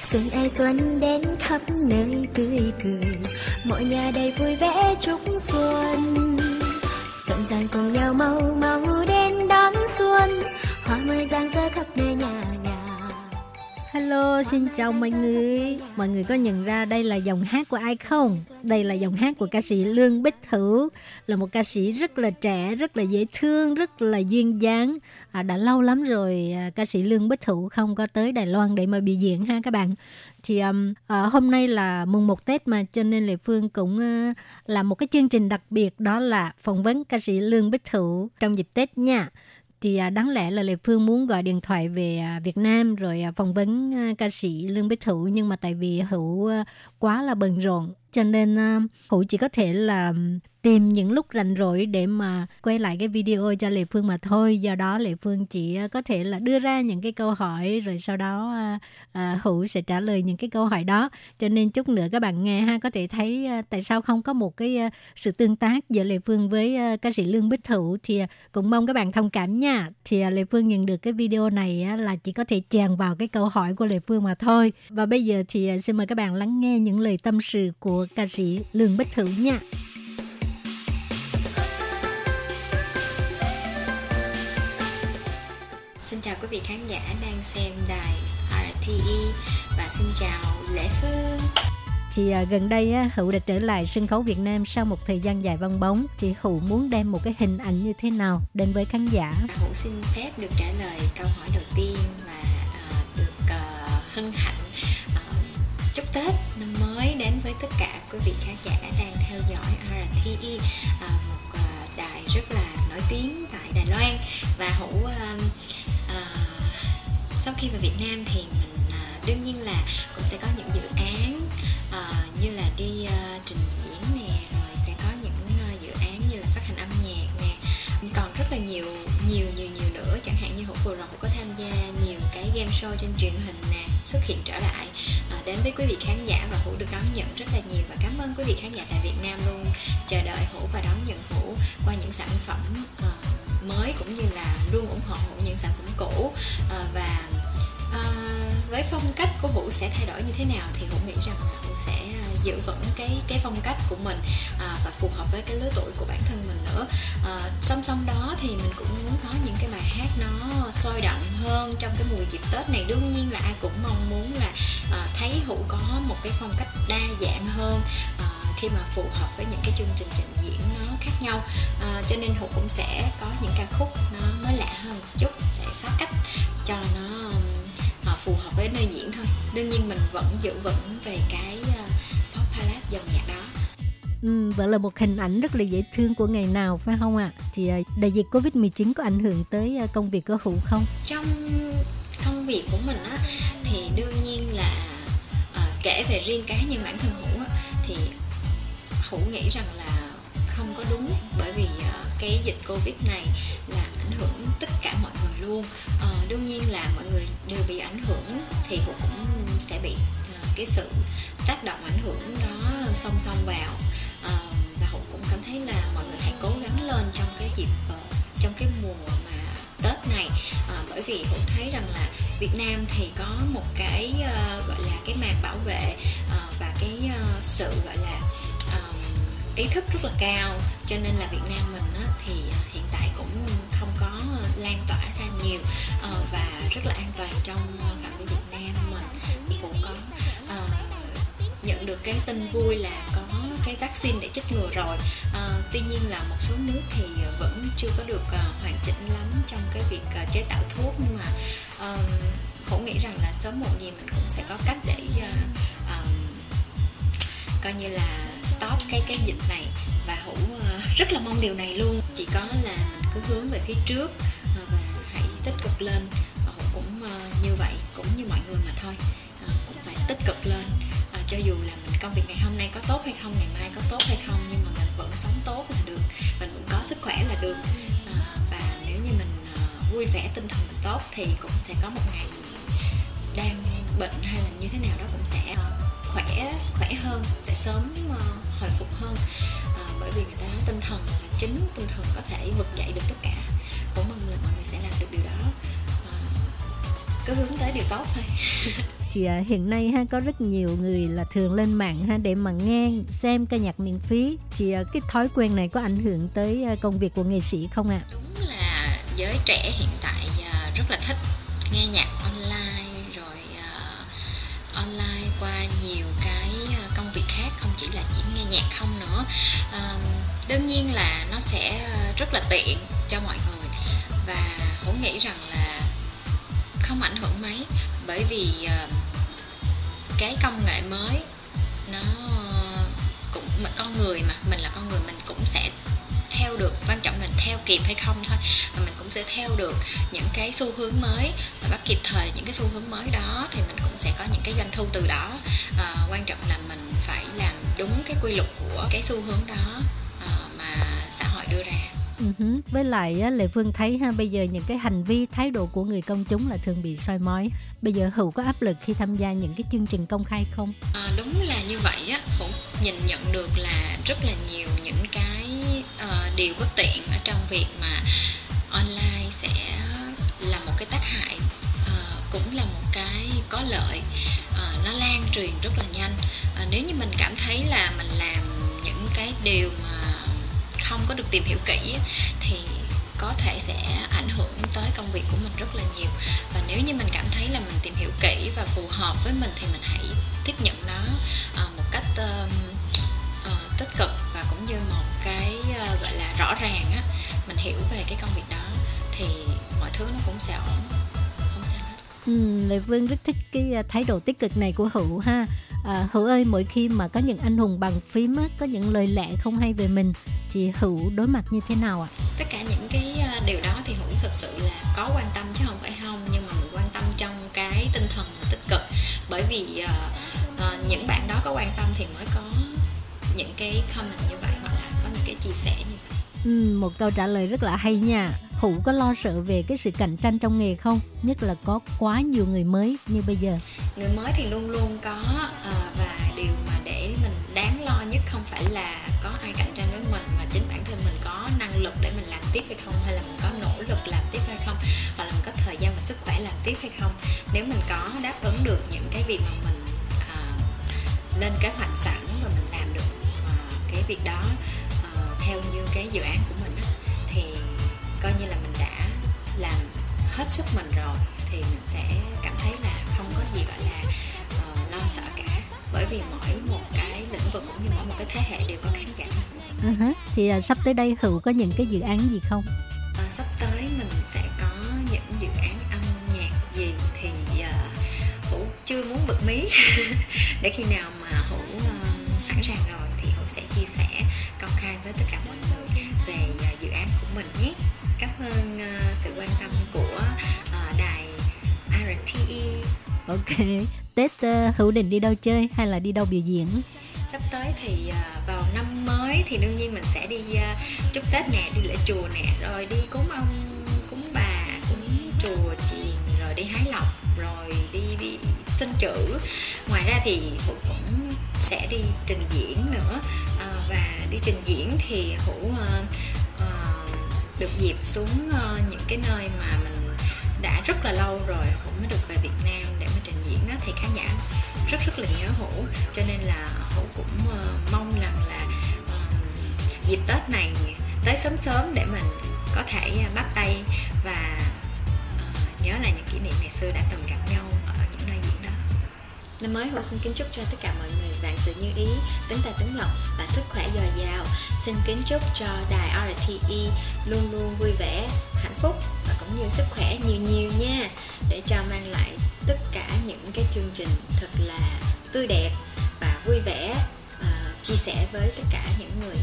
Xuân ơi xuân đến khắp nơi tươi cười, mọi nhà đầy vui vẻ chúc xuân. Rộn ràng cùng nhau mau mau đến đón xuân, hoa mới rạng rỡ khắp nơi nhà nhà. Hello, xin chào mọi người. Mọi người có nhận ra đây là giọng hát của ai không? Đây là giọng hát của ca sĩ Lương Bích Thu, là một ca sĩ rất là trẻ, rất là dễ thương, rất là duyên dáng. À, đã lâu lắm rồi à, ca sĩ Lương Bích Thu không có tới Đài Loan để mà biểu diễn ha các bạn. Thì um, à, hôm nay là mùng một Tết mà, cho nên Lệ Phương cũng uh, làm một cái chương trình đặc biệt, đó là phỏng vấn ca sĩ Lương Bích Thu trong dịp Tết nha. Thì à, đáng lẽ là Lệ Phương muốn gọi điện thoại về à, Việt Nam rồi à, phỏng vấn à, ca sĩ Lương Bích Thu, nhưng mà tại vì Hữu à, quá là bận rộn, cho nên à, Hữu chỉ có thể là tìm những lúc rảnh rỗi để mà quay lại cái video cho Lệ Phương mà thôi. Do đó Lệ Phương chỉ có thể là đưa ra những cái câu hỏi, rồi sau đó à, à, Hữu sẽ trả lời những cái câu hỏi đó. Cho nên chút nữa các bạn nghe ha, có thể thấy à, tại sao không có một cái à, sự tương tác giữa Lệ Phương với à, ca sĩ Lương Bích Thu. Thì à, cũng mong các bạn thông cảm nha. Thì à, Lệ Phương nhận được cái video này à, là chỉ có thể chèn vào cái câu hỏi của Lệ Phương mà thôi. Và bây giờ thì à, xin mời các bạn lắng nghe những lời tâm sự của ca sĩ Lương Bích Thu nha. Xin chào quý vị khán giả đang xem đài rờ tê i và xin chào Lệ Phương. Thì à, gần đây á, Hữu đã trở lại sân khấu Việt Nam sau một thời gian dài vắng bóng. Thì Hữu muốn đem một cái hình ảnh như thế nào đến với khán giả? Hữu xin phép được trả lời câu hỏi đầu tiên là à, được à, hân hạnh à, chúc Tết năm mới đến với tất cả quý vị khán giả đang theo dõi rờ tê i, à, một à, đài rất là nổi tiếng tại Đài Loan. Và Hữu à, sau khi về Việt Nam thì mình đương nhiên là cũng sẽ có những dự án uh, như là đi uh, trình diễn nè, rồi sẽ có những uh, dự án như là phát hành âm nhạc nè, còn rất là nhiều nhiều nhiều nhiều nữa. Chẳng hạn như Hữu vừa rồi có tham gia nhiều cái game show trên truyền hình nè, xuất hiện trở lại uh, đến với quý vị khán giả, và Hữu được đón nhận rất là nhiều. Và cảm ơn quý vị khán giả tại Việt Nam luôn chờ đợi Hữu và đón nhận Hữu qua những sản phẩm uh, mới, cũng như là luôn ủng hộ những sản phẩm cũ. À, và à, với phong cách của Hữu sẽ thay đổi như thế nào thì Hữu nghĩ rằng Hữu sẽ giữ vững cái cái phong cách của mình à, và phù hợp với cái lứa tuổi của bản thân mình nữa. À, song song đó thì mình cũng muốn có những cái bài hát nó sôi động hơn trong cái mùa dịp Tết này. Đương nhiên là ai cũng mong muốn là à, thấy Hữu có một cái phong cách đa dạng hơn à, khi mà phù hợp với những cái chương trình trình diễn nó khác nhau. À, cho nên Hữu cũng sẽ có những ca khúc nó mới lạ hơn một chút để phá cách cho nó à, phù hợp với nơi diễn thôi. Đương nhiên mình vẫn giữ vững về cái uh, pop ballad dòng nhạc đó. Ừ, vậy là một hình ảnh rất là dễ thương của ngày nào phải không ạ? À? Thì uh, đại dịch covid mười chín có ảnh hưởng tới uh, công việc của Hữu không? Trong công việc của mình á, thì đương nhiên là uh, kể về riêng cá nhân bản thân Hữu á, thì Hữu nghĩ rằng là không có đúng, bởi vì uh, cái dịch Covid này là ảnh hưởng tất cả mọi người luôn. Uh, đương nhiên là mọi người đều bị ảnh hưởng thì Hữu cũng sẽ bị uh, cái sự tác động ảnh hưởng đó song song vào. Uh, và Hữu cũng cảm thấy là mọi người hãy cố gắng lên trong cái dịp uh, trong cái mùa mà Tết này, uh, bởi vì Hữu thấy rằng là Việt Nam thì có một cái uh, gọi là cái màn bảo vệ uh, và cái uh, sự gọi là ý thức rất là cao, cho nên là Việt Nam mình á, thì hiện tại cũng không có lan tỏa ra nhiều uh, và rất là an toàn trong phạm vi Việt Nam mình. Cũng có uh, những nhận được cái tin vui là có cái vaccine để chích ngừa rồi. À, tuy nhiên là một số nước thì vẫn chưa có được uh, hoàn chỉnh lắm trong cái việc uh, chế tạo thuốc, nhưng mà uh, Hổ nghĩ rằng là sớm một gì mình cũng sẽ có cách để uh, uh, coi như là stop cái cái dịch này, và Hổ uh, rất là mong điều này luôn. Chỉ có là mình cứ hướng về phía trước uh, và hãy tích cực lên. Hổ cũng uh, như vậy, cũng như mọi người mà thôi, uh, cũng phải tích cực lên. Cho dù là mình công việc ngày hôm nay có tốt hay không, ngày mai có tốt hay không, nhưng mà mình vẫn sống tốt là được, mình vẫn có sức khỏe là được. À, và nếu như mình à, vui vẻ, tinh thần mình tốt thì cũng sẽ có một ngày đang bệnh hay là như thế nào đó cũng sẽ à, khỏe khỏe hơn, sẽ sớm à, hồi phục hơn. À, bởi vì người ta nói tinh thần là chính, tinh thần có thể vực dậy được tất cả. Cũng mong là mọi người sẽ làm được điều đó. À, cứ hướng tới điều tốt thôi. Thì hiện nay ha, có rất nhiều người là thường lên mạng ha, để mà nghe xem ca nhạc miễn phí. Thì cái thói quen này có ảnh hưởng tới công việc của nghệ sĩ không ạ? À? Đúng là giới trẻ hiện tại rất là thích nghe nhạc online, rồi uh, online qua nhiều cái công việc khác, không chỉ là chỉ nghe nhạc không nữa. Uh, đương nhiên là nó sẽ rất là tiện cho mọi người, và Hổ nghĩ rằng là không ảnh hưởng mấy, bởi vì uh, cái công nghệ mới nó cũng mà, con người mà mình là con người, mình cũng sẽ theo được, quan trọng mình theo kịp hay không thôi, mà mình cũng sẽ theo được những cái xu hướng mới và bắt kịp thời những cái xu hướng mới đó, thì mình cũng sẽ có những cái doanh thu từ đó. Uh, quan trọng là mình phải làm đúng cái quy luật của cái xu hướng đó uh, mà xã hội đưa ra. Uh-huh. Với lại Lệ Phương thấy ha, bây giờ những cái hành vi, thái độ của người công chúng là thường bị soi mói. Bây giờ Hữu có áp lực khi tham gia những cái chương trình công khai không? À, đúng là như vậy á, Hữu nhìn nhận được là rất là nhiều những cái uh, điều bất tiện ở trong việc mà online sẽ là một cái tác hại, uh, cũng là một cái có lợi, uh, nó lan truyền rất là nhanh. Uh, nếu như mình cảm thấy là mình làm những cái điều mà không có được tìm hiểu kỹ thì có thể sẽ ảnh hưởng tới công việc của mình rất là nhiều. Và nếu như mình cảm thấy là mình tìm hiểu kỹ và phù hợp với mình thì mình hãy tiếp nhận nó một cách tích cực và cũng như một cái gọi là rõ ràng á, mình hiểu về cái công việc đó thì mọi thứ nó cũng sẽ ổn, không sao hết. Ừ, Lê Vương rất thích cái thái độ tích cực này của Hữu ha. À, Hữu ơi, mỗi khi mà có những anh hùng bằng phím á, có những lời lẽ không hay về mình thì Hữu đối mặt như thế nào ạ? À? Tất cả những cái điều đó thì Hữu thực sự là có quan tâm chứ không phải không, nhưng mà mình quan tâm trong cái tinh thần là tích cực, bởi vì uh, uh, những bạn đó có quan tâm thì mới có những cái comment như vậy hoặc là có những cái chia sẻ như vậy. Ừ, một câu trả lời rất là hay nha. Hữu có lo sợ về cái sự cạnh tranh trong nghề không? Nhất là có quá nhiều người mới như bây giờ. Người mới thì luôn luôn có, uh, và điều mà để mình đáng lo nhất không phải là có ai cạnh tranh với mình, mà chính bản thân mình có năng lực để mình làm tiếp hay không, hay là mình có nỗ lực làm tiếp hay không, hoặc là mình có thời gian và sức khỏe làm tiếp hay không. Nếu mình có đáp ứng được những cái việc mà mình uh, lên kế hoạch sẵn và mình làm được uh, cái việc đó uh, theo như cái dự án của mình đó, thì coi như là mình đã làm hết sức mình rồi, thì mình sẽ cảm thấy là không có gì gọi là uh, lo sợ cả, bởi vì mỗi một cái lĩnh vực cũng như mỗi một cái thế hệ đều có khán giả. Uh-huh. Thì uh, sắp tới đây Hữu có những cái dự án gì không? Uh, sắp tới mình sẽ có những dự án âm nhạc gì thì uh, Hữu chưa muốn bật mí. Để khi nào mà Hữu uh, sẵn sàng rồi thì Hữu sẽ chia sẻ công khai với tất cả mọi người về uh, dự án của mình nhé. Cảm ơn uh, sự quan tâm của uh, đài rờ tê i. Ok. Tết uh, Hữu định đi đâu chơi hay là đi đâu biểu diễn? Sắp tới thì uh, vào năm mới thì đương nhiên mình sẽ đi uh, chúc Tết nè, đi lễ chùa nè, rồi đi cúng ông, cúng bà, cúng chùa chiền, rồi đi hái lộc, rồi đi, đi xin chữ. Ngoài ra thì Hữu cũng sẽ đi trình diễn nữa, uh, và đi trình diễn thì Hữu uh, uh, được dịp xuống uh, những cái nơi mà mình đã rất là lâu rồi Hữu mới được về Việt Nam để mà trình diễn á, thì khán giả rất rất là nhớ Hữu, cho nên là Hữu cũng uh, mong rằng là uh, dịp Tết này tới sớm sớm để mình có thể uh, bắt tay và uh, nhớ lại những kỷ niệm ngày xưa đã từng gặp nhau ở những nơi diễn đó. Năm mới Hồ xin kính chúc cho tất cả mọi người vạn sự như ý, tính tài tính lộc và sức khỏe dồi dào. Xin kính chúc cho đài rờ tê i luôn luôn vui vẻ, hạnh phúc và cũng như sức khỏe nhiều nhiều nha, để cho mang lại tất cả những cái chương trình thật là tươi đẹp và vui vẻ, uh, chia sẻ với tất cả những người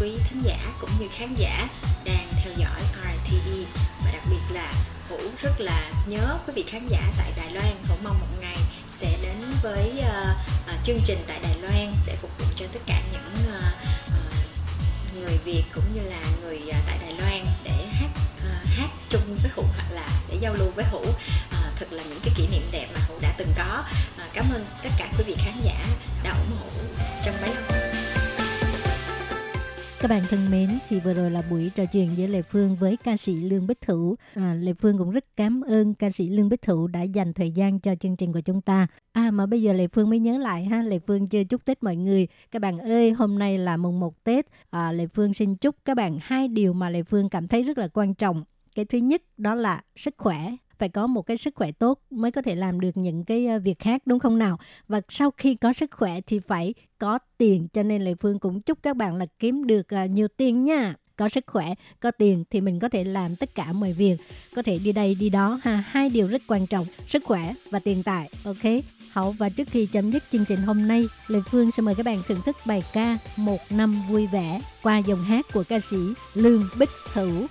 quý thính giả cũng như khán giả đang theo dõi rờ tê i. Và đặc biệt là Hữu rất là nhớ quý vị khán giả tại Đài Loan. Hữu mong một ngày sẽ đến với uh, uh, chương trình tại Đài Loan để phục vụ cho tất cả những uh, uh, người Việt cũng như là người uh, tại Đài Loan, để hát uh, hát chung với Hữu hoặc là để giao lưu với Hữu. Uh, thật là những cái kỷ niệm đẹp mà Hữu đã từng có. Uh, cảm ơn tất cả quý vị khán giả đã ủng hộ trong bấy lâu. Các bạn thân mến, chị vừa rồi là buổi trò chuyện giữa Lê Phương với ca sĩ Lương Bích Thu. À, Lê Phương cũng rất cảm ơn ca sĩ Lương Bích Thu đã dành thời gian cho chương trình của chúng ta. À mà bây giờ Lê Phương mới nhớ lại ha, Lê Phương chưa chúc Tết mọi người. Các bạn ơi, hôm nay là mùng một Tết. À, Lê Phương xin chúc các bạn hai điều mà Lê Phương cảm thấy rất là quan trọng. Cái thứ nhất đó là sức khỏe. Phải có một cái sức khỏe tốt mới có thể làm được những cái việc khác, đúng không nào? Và sau khi có sức khỏe thì phải có tiền, cho nên Lê Phương cũng chúc các bạn là kiếm được nhiều tiền nha. Có sức khỏe, có tiền thì mình có thể làm tất cả mọi việc, có thể đi đây đi đó ha. Hai điều rất quan trọng, sức khỏe và tiền tài. Ok. Hậu và trước khi chấm dứt chương trình hôm nay, Lê Phương sẽ mời các bạn thưởng thức bài ca Một Năm Vui Vẻ qua giọng hát của ca sĩ Lương Bích Thu.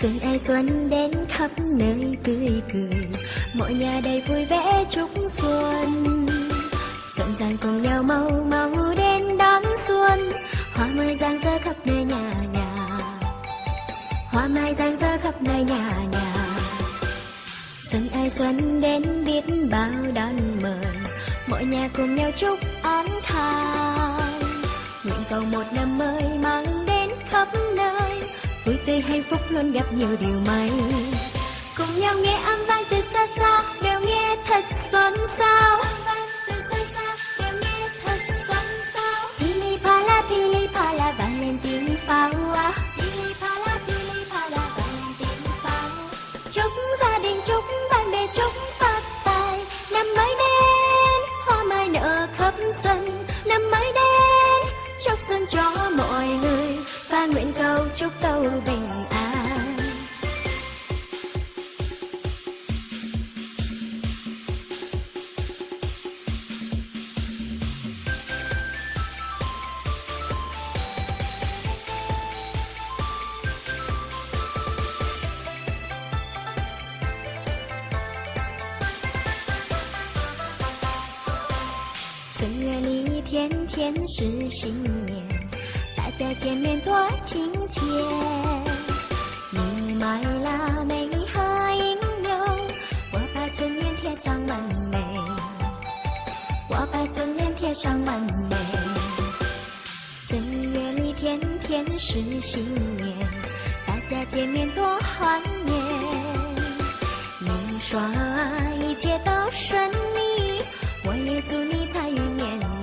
Xuân ai xuân đến khắp nơi tươi cười, mọi nhà đầy vui vẻ chúc xuân. Rộn ràng cùng nhau mau mau đến đón xuân, hoa mai rạng rỡ khắp nơi nhà nhà, hoa mai rạng rỡ khắp nơi nhà nhà. Xuân ai xuân đến biết bao đón mời, mọi nhà cùng nhau chúc an khang. Nguyện cầu một năm mới mang đến khắp nơi vui tươi hạnh phúc, luôn gặp nhiều điều may. Cùng nhau nghe âm vang từ xa xa, đều nghe thật xôn xao. Âm vang từ xa xa, đều nghe thật xôn xao. Pili pala, pili pala, vang lên tiếng pháo. Pili pala, pili pala, vang lên tiếng pháo. Chúc gia đình, chúc bạn bè, chúc phát tài. Năm mới đến, hoa mai nở khắp sân. Năm mới đến, chúc xuân cho mọi người. Và nguyện cầu chúc cầu bình an. Xuân nguyện ý thiên thiên sự sinh niên, 大家见面多亲切，你买啦，美好音乐，我把春天贴上满美，我把春天贴上满美。正月里天天是新年，大家见面多欢乐，你说一切都顺利，我也祝你财运年年。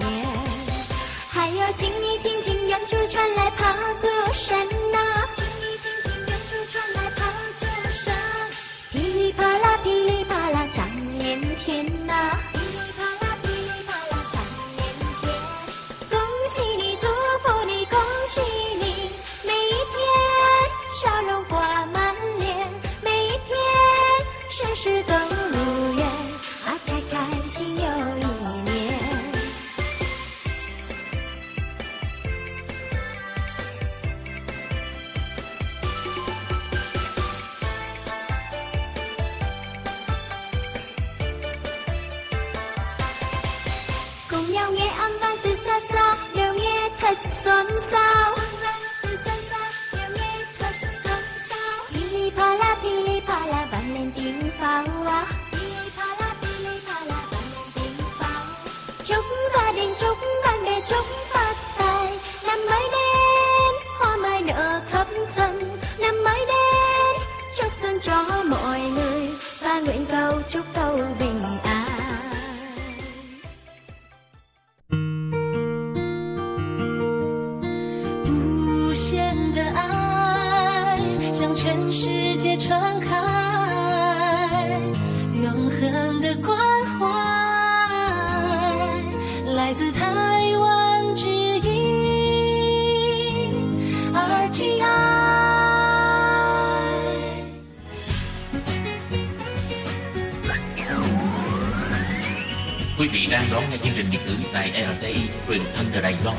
相 Quý vị đang đón nghe chương trình Việt ngữ tại rờ tê i truyền thanh từ Đài Loan.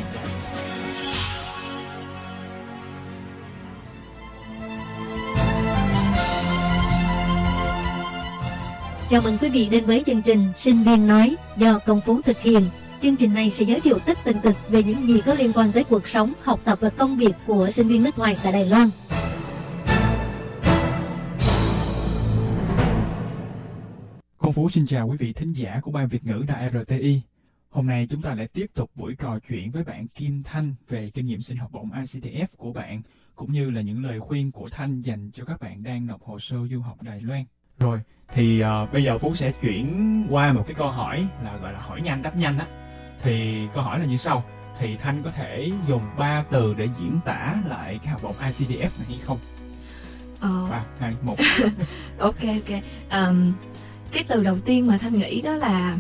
Chào mừng quý vị đến với chương trình Sinh viên nói do Công Phú thực hiện. Chương trình này sẽ giới thiệu tất tần tật về những gì có liên quan tới cuộc sống, học tập và công việc của sinh viên nước ngoài tại Đài Loan. Công Phú xin chào quý vị thính giả của Ban Việt ngữ Đài rờ tê i. Hôm nay chúng ta lại tiếp tục buổi trò chuyện với bạn Kim Thanh về kinh nghiệm xin học bổng i xê đê ép của bạn, cũng như là những lời khuyên của Thanh dành cho các bạn đang nộp hồ sơ du học Đài Loan. Rồi, thì uh, bây giờ Phú sẽ chuyển qua một cái câu hỏi là gọi là hỏi nhanh đáp nhanh á. Thì câu hỏi là như sau, thì Thanh có thể dùng ba từ để diễn tả lại cái học bổng i xê đê ép này hay không? ba, hai, một Ok, ok. Um... Cái từ đầu tiên mà Thanh nghĩ đó là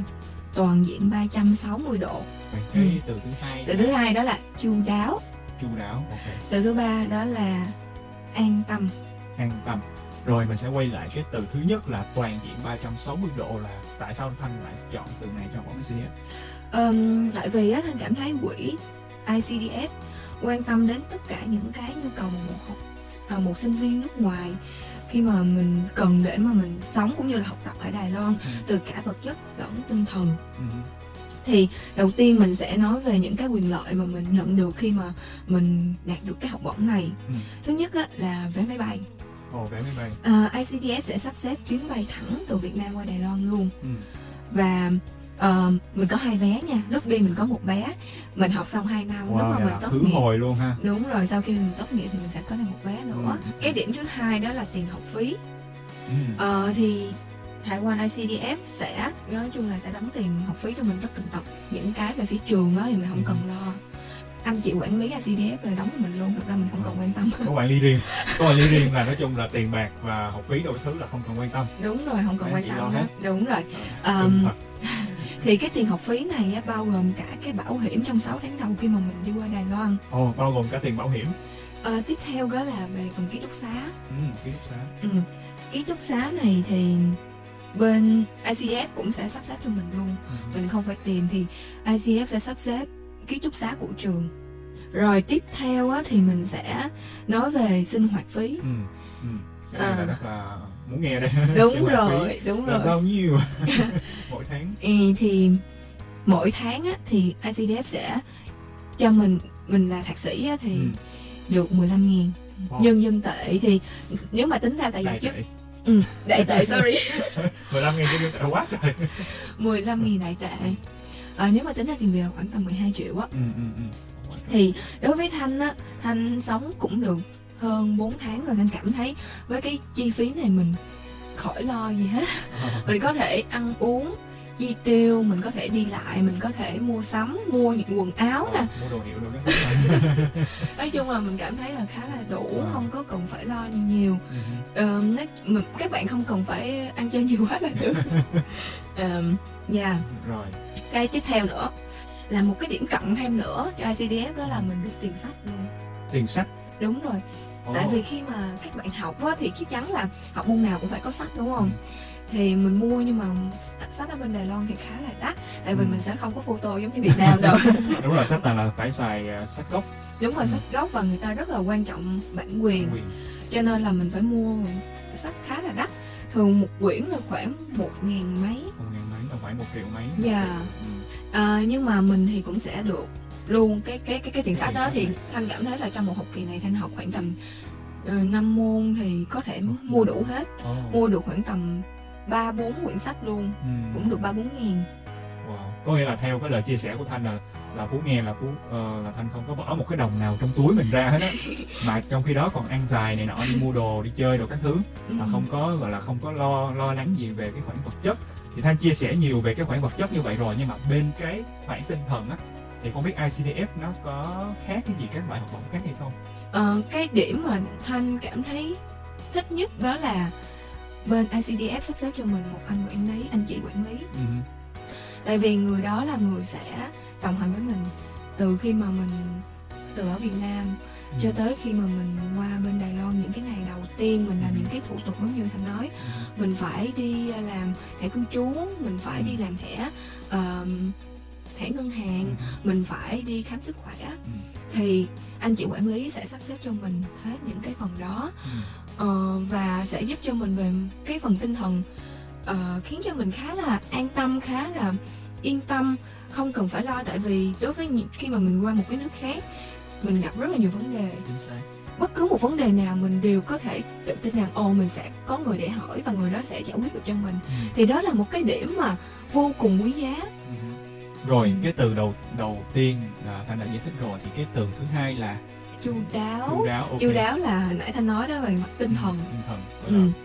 toàn diện ba trăm sáu mươi độ. Cái ừ. từ thứ hai Từ đó. thứ hai đó là chu đáo. Chu đáo, okay. Từ thứ ba đó là an tâm. An tâm. Rồi mình sẽ quay lại cái từ thứ nhất là toàn diện ba trăm sáu mươi độ, là tại sao Thanh lại chọn từ này cho bọn i xê đê ép? Um, tại vì á, Thanh cảm thấy quỹ i xê đê ép quan tâm đến tất cả những cái nhu cầu mà một, học, một sinh viên nước ngoài khi mà mình cần để mà mình sống cũng như là học tập ở Đài Loan, ừ. từ cả vật chất lẫn tinh thần. ừ. Thì đầu tiên mình sẽ nói về những cái quyền lợi mà mình nhận được khi mà mình đạt được cái học bổng này. ừ. Thứ nhất á, là vé máy bay. Ồ, vé máy bay. À, i xê đê ép sẽ sắp xếp chuyến bay thẳng từ Việt Nam qua Đài Loan luôn. ừ. Và uh, mình có hai vé nha, lúc đi mình có một vé. Mình học xong hai năm, wow, lúc mà mình tốt nghiệp hồi luôn ha. Đúng rồi, sau khi mình tốt nghiệp thì mình sẽ có thêm một vé nữa. ừ. Cái điểm thứ hai đó là tiền học phí. ừ. ờ, Thì Hải quan i xê đê ép sẽ, nói chung là sẽ đóng tiền học phí cho mình tất tần tật. Những cái về phía trường đó thì mình không ừ. cần lo. Anh chị quản lý i xê đê ép là đóng cho mình luôn, thực ra mình không ừ. cần quan tâm. Có quản lý riêng, có quản lý riêng là nói chung là tiền bạc và học phí, đồ thứ là không cần quan tâm. Đúng rồi, không cần Để quan tâm hết. Đúng rồi. ừ. um, Thì cái tiền học phí này á, bao gồm cả cái bảo hiểm trong sáu tháng đầu khi mà mình đi qua Đài Loan. Ồ, bao gồm cả tiền bảo hiểm. Ờ, tiếp theo đó là về phần ký túc xá. Ừ, ký túc xá. Ừ, ký túc xá này thì bên i xê đê ép cũng sẽ sắp xếp cho mình luôn. Ừ. Mình không phải tìm, thì i xê đê ép sẽ sắp xếp ký túc xá của trường. Rồi tiếp theo á, thì mình sẽ nói về sinh hoạt phí. Ừ, ừ. Cái này à. là rất là muốn nghe đây. Đúng rồi, đúng rồi. Là bao nhiêu mỗi tháng? Ừ, thì mỗi tháng á, thì i xê đê ép sẽ cho mình, mình là thạc sĩ á, thì ừ. được mười lăm nghìn wow. nhân dân tệ. Thì nếu mà tính ra tại vì trước ừ, đại tệ, sorry mười lăm nghìn nhân dân tệ quá trời. mười lăm nghìn đại tệ. À, nếu mà tính ra tiền Việt khoảng tầm mười hai triệu á. ừ, ừ, ừ. Thì đối với Thanh á, Thanh sống cũng được hơn bốn tháng rồi, nên cảm thấy với cái chi phí này mình khỏi lo gì hết. Mình có thể ăn uống, chi tiêu, mình có thể đi lại, mình có thể mua sắm, mua những quần áo nè. Mua đồ hiệu đồ đó. Nói chung là mình cảm thấy là khá là đủ, không có cần phải lo nhiều. Ờ, nó, mình, các bạn không cần phải ăn chơi nhiều quá là được. Ờ, yeah. Rồi. Cái tiếp theo nữa là một cái điểm cộng thêm nữa cho i xê đê ép, đó là mình được tiền sách. Tiền sách? Đúng rồi. Ồ. Tại vì khi mà các bạn học á, thì chắc chắn là học môn nào cũng phải có sách, đúng không? Ừ. Thì mình mua, nhưng mà sách ở bên Đài Loan thì khá là đắt. Tại vì ừ. mình sẽ không có photo giống như Việt Nam đâu. Đúng rồi, sách là, là phải xài uh, sách gốc. Đúng rồi, ừ. sách gốc, và người ta rất là quan trọng bản quyền. ừ. Cho nên là mình phải mua sách khá là đắt. Thường một quyển là khoảng một ngàn mấy. Một ngàn mấy, là khoảng một triệu mấy. Dạ. yeah. ừ. uh, Nhưng mà mình thì cũng sẽ được luôn cái cái cái cái tiền sách đó. Thì Thanh cảm thấy là trong một học kỳ này Thanh học khoảng tầm năm môn thì có thể mua đủ hết, oh. mua được khoảng tầm ba bốn quyển sách luôn, hmm. cũng được ba bốn nghìn. Wow. Có nghĩa là theo cái lời chia sẻ của Thanh là là Phú nghe là Phú uh, là Thanh không có bỏ một cái đồng nào trong túi mình ra hết á, mà trong khi đó còn ăn dài này nọ, đi mua đồ, đi chơi đồ các thứ, mà không có gọi là không có lo lo lắng gì về cái khoản vật chất. Thì Thanh chia sẻ nhiều về cái khoản vật chất như vậy rồi, nhưng mà bên cái khoản tinh thần á, thì không biết i xê đê ép nó có khác cái gì các loại học bổng khác hay không? Ờ, cái điểm mà Thanh cảm thấy thích nhất đó là bên I C D F sắp xếp cho mình một anh quản lý, anh chị quản lý. Ừ. Tại vì người đó là người sẽ đồng hành với mình từ khi mà mình từ ở Việt Nam ừ. cho tới khi mà mình qua bên Đài Loan. Những cái ngày đầu tiên mình làm những cái thủ tục giống như Thành nói, ừ. mình phải đi làm thẻ cư trú, mình phải đi làm thẻ uh, thẻ ngân hàng, ừ. mình phải đi khám sức khỏe. Ừ. Thì anh chị quản lý sẽ sắp xếp cho mình hết những cái phần đó. Ừ. Ờ, và sẽ giúp cho mình về cái phần tinh thần, uh, khiến cho mình khá là an tâm, khá là yên tâm, không cần phải lo. Tại vì đối với khi mà mình qua một cái nước khác, mình gặp rất là nhiều vấn đề. Bất cứ một vấn đề nào mình đều có thể tự tin rằng ồ mình sẽ có người để hỏi và người đó sẽ giải quyết được cho mình. Ừ. Thì đó là một cái điểm mà vô cùng quý giá. Ừ. Rồi cái từ đầu đầu tiên là Thanh đã giải thích rồi, thì cái từ thứ hai là chu đáo. Chu đáo, okay. Chu đáo là nãy Thanh nói đó, về mặt tinh thần. Tinh thần. Ừ.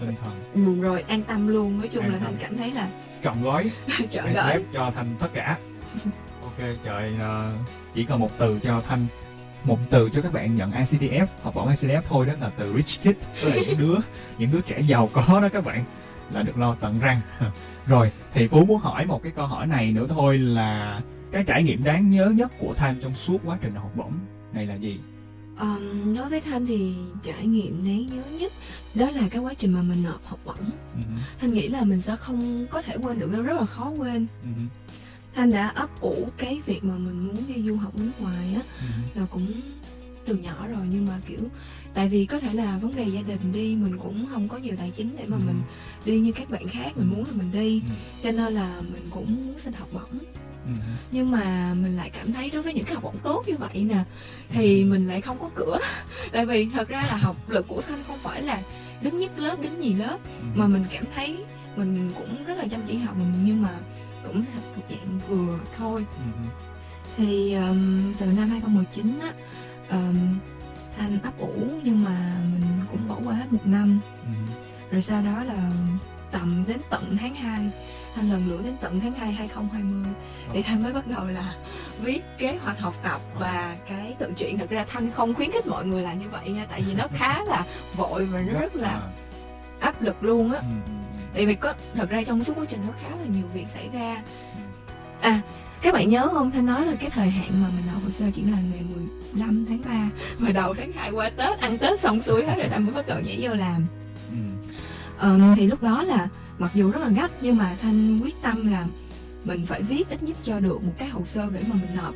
Tinh thần. Ừ, rồi an tâm luôn. Nói chung an là Thanh cảm thấy là trọn gói. Trọn gói. Xếp cho Thanh tất cả. Ok, trời, chỉ còn một từ cho Thanh, một từ cho các bạn nhận I C D F, học bổng I C D F thôi, đó là từ rich kid, tức là những đứa những đứa trẻ giàu có đó các bạn, là được lo tận răng. Rồi thì Phú muốn hỏi một cái câu hỏi này nữa thôi, là cái trải nghiệm đáng nhớ nhất của Thanh trong suốt quá trình học bổng này là gì? Um, đối với Thanh thì trải nghiệm đáng nhớ nhất đó là cái quá trình mà mình nộp học bổng. Uh-huh. Thanh nghĩ là mình sẽ không có thể quên được đâu, rất là khó quên. Uh-huh. Thanh đã ấp ủ cái việc mà mình muốn đi du học nước ngoài á, uh-huh. là cũng từ nhỏ rồi, nhưng mà kiểu tại vì có thể là vấn đề gia đình đi, mình cũng không có nhiều tài chính để mà uh-huh. mình đi như các bạn khác, mình muốn là mình đi, uh-huh. cho nên là mình cũng muốn xin học bổng. Nhưng mà mình lại cảm thấy đối với những cái học bổng tốt như vậy nè thì mình lại không có cửa. Tại vì thật ra là học lực của Thanh không phải là đứng nhất lớp, đứng nhì lớp, mà mình cảm thấy mình cũng rất là chăm chỉ học mình, nhưng mà cũng học thuộc dạng vừa thôi. Thì um, từ năm hai không một chín á, um, Thanh ấp ủ nhưng mà mình cũng bỏ qua hết một năm. Rồi sau đó là tầm đến tận tháng hai, Thanh lần lượt đến tận tháng hai hai không hai không thì Thanh mới bắt đầu là viết kế hoạch học tập và cái tự truyện. Thật ra Thanh không khuyến khích mọi người làm như vậy nha, tại vì nó khá là vội và nó rất là áp lực luôn á. Tại vì có thật ra trong suốt quá trình nó khá là nhiều việc xảy ra. À, các bạn nhớ không, Thanh nói là cái thời hạn mà mình nộp hồ sơ chỉ là ngày mười lăm tháng ba và đầu tháng hai qua Tết, ăn Tết xong xuôi hết rồi Thanh mới bắt đầu nhảy vô làm. Um, thì lúc đó là mặc dù rất là gấp nhưng mà Thanh quyết tâm là mình phải viết ít nhất cho được một cái hồ sơ để mà mình nộp.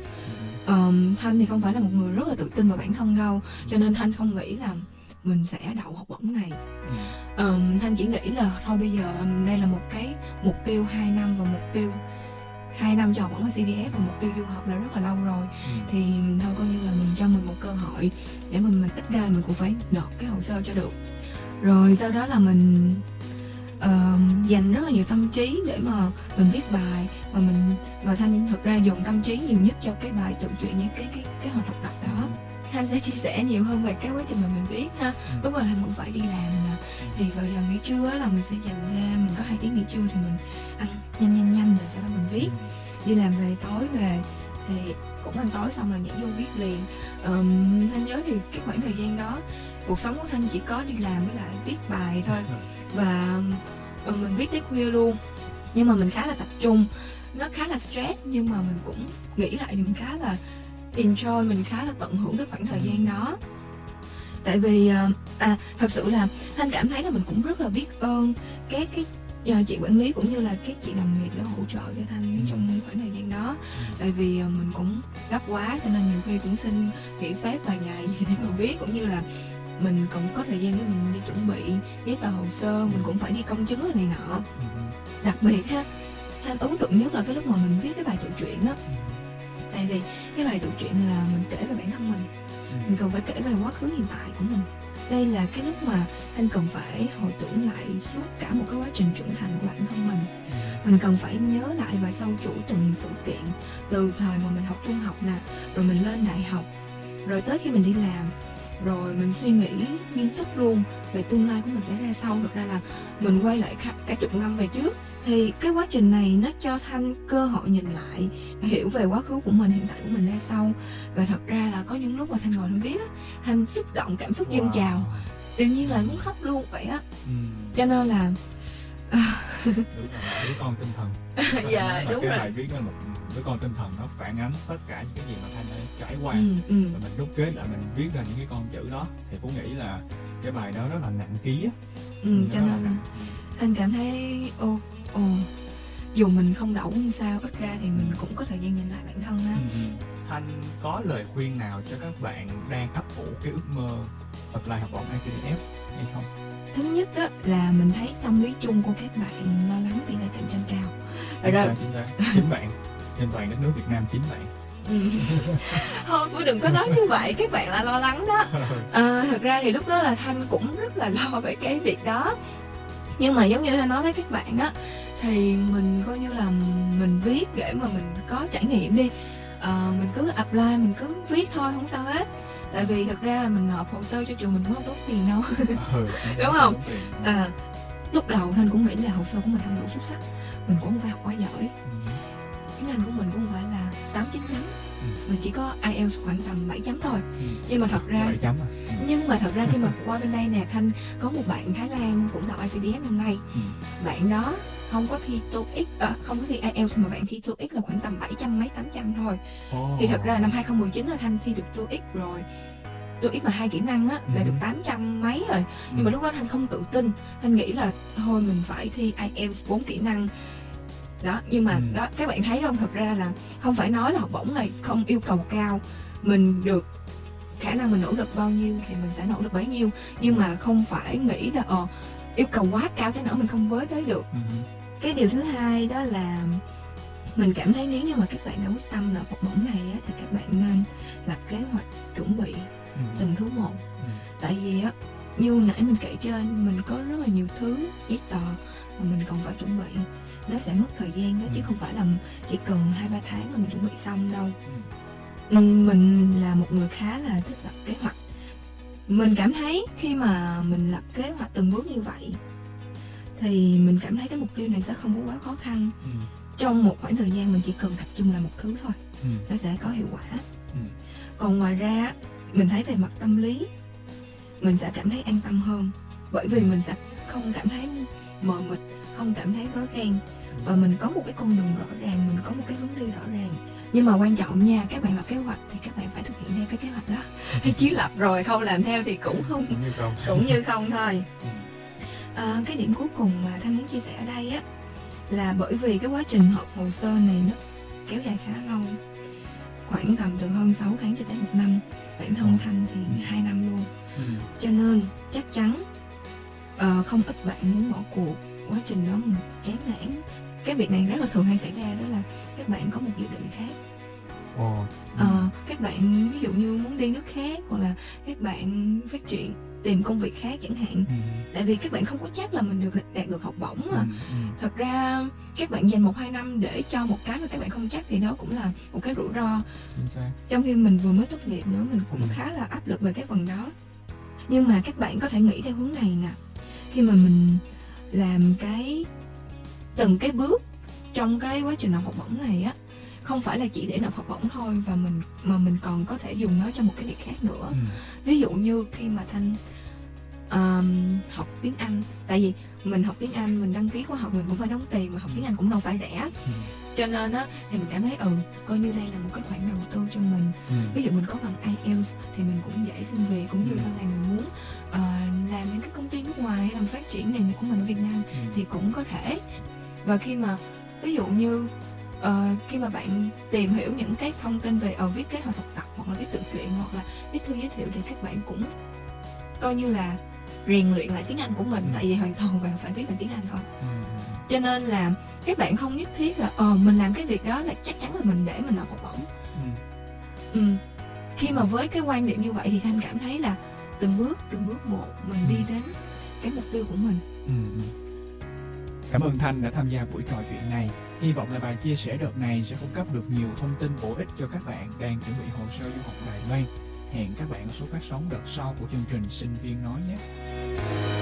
um, Thanh thì không phải là một người rất là tự tin vào bản thân đâu, cho nên Thanh không nghĩ là mình sẽ đậu học bổng này. um, Thanh chỉ nghĩ là thôi bây giờ đây là một cái mục tiêu hai năm, và mục tiêu hai năm cho học bổng I C D F và mục tiêu du học là rất là lâu rồi, thì thôi coi như là mình cho mình một cơ hội để mà mình ít ra mình cũng phải nộp cái hồ sơ cho được. Rồi sau đó là mình uh, dành rất là nhiều tâm trí để mà mình viết bài, và mình và Thanh thực ra dùng tâm trí nhiều nhất cho cái bài tự truyện, những cái cái cái hoạt học tập đó. Thanh sẽ chia sẻ nhiều hơn về cái quá trình mà mình viết ha. Lúc rồi Thanh cũng phải đi làm mà. Thì vào giờ nghỉ trưa là mình sẽ dành ra, mình có hai tiếng nghỉ trưa thì mình ăn nhanh nhanh nhanh rồi sau đó mình viết. Đi làm về tối về thì cũng ăn tối xong là nhảy vô viết liền. Um, Thanh nhớ thì cái khoảng thời gian đó cuộc sống của Thanh chỉ có đi làm với lại viết bài thôi, và mình viết tới khuya luôn. Nhưng mà mình khá là tập trung, nó khá là stress, nhưng mà mình cũng nghĩ lại thì mình khá là enjoy, mình khá là tận hưởng cái khoảng thời gian đó. Tại vì à, thật sự là Thanh cảm thấy là mình cũng rất là biết ơn các cái chị quản lý cũng như là các chị đồng nghiệp đã hỗ trợ cho Thanh trong khoảng thời gian đó. Tại vì mình cũng gấp quá cho nên nhiều khi cũng xin nghỉ phép vài ngày gì để mà viết, cũng như là mình cũng có thời gian để mình đi chuẩn bị giấy tờ hồ sơ, mình cũng phải đi công chứng này nọ. Đặc biệt ha, Thanh ấn tượng nhất là cái lúc mà mình viết cái bài tự truyện á. Tại vì cái bài tự truyện là mình kể về bản thân mình, mình cần phải kể về quá khứ hiện tại của mình. Đây là cái lúc mà Thanh cần phải hồi tưởng lại suốt cả một cái quá trình trưởng thành của bản thân mình. Mình cần phải nhớ lại và sâu chuỗi từng sự kiện, từ thời mà mình học trung học nè, rồi mình lên đại học, rồi tới khi mình đi làm, rồi mình suy nghĩ nghiêm túc luôn về tương lai của mình sẽ ra sau. Thực ra là mình quay lại cả, cả chục năm về trước. Thì cái quá trình này nó cho Thanh cơ hội nhìn lại, hiểu về quá khứ của mình, hiện tại của mình ra sau. Và thật ra là có những lúc mà Thanh ngồi Thanh viết á, Thanh xúc động, cảm xúc dâng trào. tự nhiên là muốn khóc luôn vậy á. Ừ. Cho nên là đúng rồi, đứa con tinh thần. Dạ đúng rồi. Bài viết đó là đứa con tinh thần, nó phản ánh tất cả những cái gì mà Thanh đã trải qua. Ừ, ừ. Và mình đúc kết lại, mình viết ra những cái con chữ đó thì cũng nghĩ là cái bài đó rất là nặng ký á. Ừ, cho nên là Thanh cảm thấy ô ô dù mình không đậu như sao, ít ra thì mình cũng có thời gian nhìn lại bản thân á. Ừ. Thanh có lời khuyên nào cho các bạn đang ấp ủ cái ước mơ apply học bổng I C D F hay không? Thứ nhất đó là mình thấy tâm lý chung của các bạn lo lắng vì cạnh tranh cao. Rồi chính bạn, trên toàn đất nước Việt Nam chính bạn. Thôi tôi đừng có nói như vậy, các bạn là lo lắng đó. À, thực ra thì lúc đó là Thanh cũng rất là lo về cái việc đó. Nhưng mà giống như là nói với các bạn đó, thì mình coi như là mình viết để mà mình có trải nghiệm đi. À, mình cứ apply, mình cứ viết thôi, không sao hết. Tại vì thật ra mình nộp hồ sơ cho trường mình cũng không tốn tiền đâu. Ừ, đúng không? À, lúc đầu Thanh cũng nghĩ là hồ sơ của mình không đủ xuất sắc, mình cũng không phải học quá giỏi, tiếng Anh của mình cũng không phải là tám chín chấm, mình chỉ có ai eo khoảng tầm bảy chấm thôi. Nhưng mà thật ra nhưng mà thật ra khi mà qua bên đây nè, Thanh có một bạn Thái Lan cũng đọc I C D F năm nay, bạn đó không có thi TOEIC, à, không có thi ai eo mà bạn thi TOEIC là khoảng tầm bảy trăm mấy tám trăm thôi. Oh. Thì thật ra năm hai không một chín là Thanh thi được TOEIC rồi, TOEIC mà hai kỹ năng á là ừ. được tám trăm mấy rồi. Nhưng ừ. mà lúc đó Thanh không tự tin, Thanh nghĩ là thôi mình phải thi ai eo bốn kỹ năng đó. Nhưng mà ừ. đó, các bạn thấy không, thật ra là không phải nói là học bổng này không yêu cầu cao, mình được khả năng mình nỗ lực bao nhiêu thì mình sẽ nỗ lực bấy nhiêu, nhưng mà không phải nghĩ là ờ yêu cầu quá cao thế nữa mình không với tới được. ừ. Cái điều thứ hai đó là mình cảm thấy nếu như mà các bạn đã quyết tâm nộp học bổng này á, thì các bạn nên lập kế hoạch chuẩn bị ừ. từng thứ một. ừ. Tại vì á, như nãy mình kể trên, mình có rất là nhiều thứ giấy tờ mà mình còn phải chuẩn bị, nó sẽ mất thời gian đó, ừ. chứ không phải là chỉ cần hai ba tháng là mình chuẩn bị xong đâu. ừ. Mình là một người khá là thích lập kế hoạch, mình cảm thấy khi mà mình lập kế hoạch từng bước như vậy thì mình cảm thấy cái mục tiêu này sẽ không có quá khó khăn. ừ. Trong một khoảng thời gian mình chỉ cần tập trung làm một thứ thôi, ừ. nó sẽ có hiệu quả. ừ. Còn ngoài ra mình thấy về mặt tâm lý mình sẽ cảm thấy an tâm hơn, bởi vì mình sẽ không cảm thấy mờ mịt, không cảm thấy rõ ràng, và mình có một cái con đường rõ ràng, mình có một cái hướng đi rõ ràng. Nhưng mà quan trọng nha, các bạn lập kế hoạch thì các bạn phải thực hiện theo cái kế hoạch đó, chứ lập rồi không làm theo thì cũng không cũng như không, cũng như không thôi. À, cái điểm cuối cùng mà Thanh muốn chia sẻ ở đây á là bởi vì cái quá trình học hồ sơ này nó kéo dài khá lâu, khoảng tầm từ hơn sáu tháng cho tới một năm, bản thân Thanh thì hai năm luôn, cho nên chắc chắn à, không ít bạn muốn bỏ cuộc. Quá trình đó mình chán nản. Cái việc này rất là thường hay xảy ra, đó là các bạn có một dự định khác. Ồ. Ờ, các bạn ví dụ như muốn đi nước khác, hoặc là các bạn phát triển tìm công việc khác chẳng hạn. ừ. Tại vì các bạn không có chắc là mình được đạt được học bổng mà. ừ. Ừ. Thật ra các bạn dành một hai năm để cho một cái mà các bạn không chắc thì đó cũng là một cái rủi ro. Trong khi mình vừa mới tốt nghiệp nữa, mình cũng ừ. khá là áp lực về cái phần đó. Nhưng mà các bạn có thể nghĩ theo hướng này nè, khi mà mình làm cái từng cái bước trong cái quá trình nộp học bổng này á, không phải là chỉ để nộp học bổng thôi, và mình mà mình còn có thể dùng nó cho một cái việc khác nữa. ừ. Ví dụ như khi mà Thanh um, học tiếng Anh, tại vì mình học tiếng Anh, mình đăng ký khóa học mình cũng phải đóng tiền, mà học tiếng Anh cũng đâu phải rẻ, ừ. cho nên á thì mình cảm thấy ừ coi như đây là một cái khoản đầu tư cho mình. ừ. Ví dụ mình có bằng ai eo thì mình cũng dễ xin việc, cũng như ừ. sau này mình muốn uh, làm những cái công ty nước ngoài, làm phát triển nền của mình ở Việt Nam ừ. thì cũng có thể. Và khi mà ví dụ như uh, khi mà bạn tìm hiểu những cái thông tin về uh, viết kế hoạch học tập, hoặc là viết tự truyện, hoặc là viết thư giới thiệu, thì các bạn cũng coi như là rèn luyện lại tiếng Anh của mình. ừ. Tại vì hoàn toàn bạn phải viết bằng tiếng Anh thôi. ừ. Cho nên là các bạn không nhất thiết là ờ mình làm cái việc đó là chắc chắn là mình để mình nộp học bổng. ừ. ừ. Khi mà với cái quan điểm như vậy thì Thanh cảm thấy là từng bước từng bước một mình ừ. đi đến cái mục tiêu của mình. ừ. Cảm ơn Thanh đã tham gia buổi trò chuyện này. Hy vọng là bài chia sẻ đợt này sẽ cung cấp được nhiều thông tin bổ ích cho các bạn đang chuẩn bị hồ sơ du học Đài Loan. Hẹn các bạn ở số phát sóng đợt sau của chương trình Sinh viên nói nhé.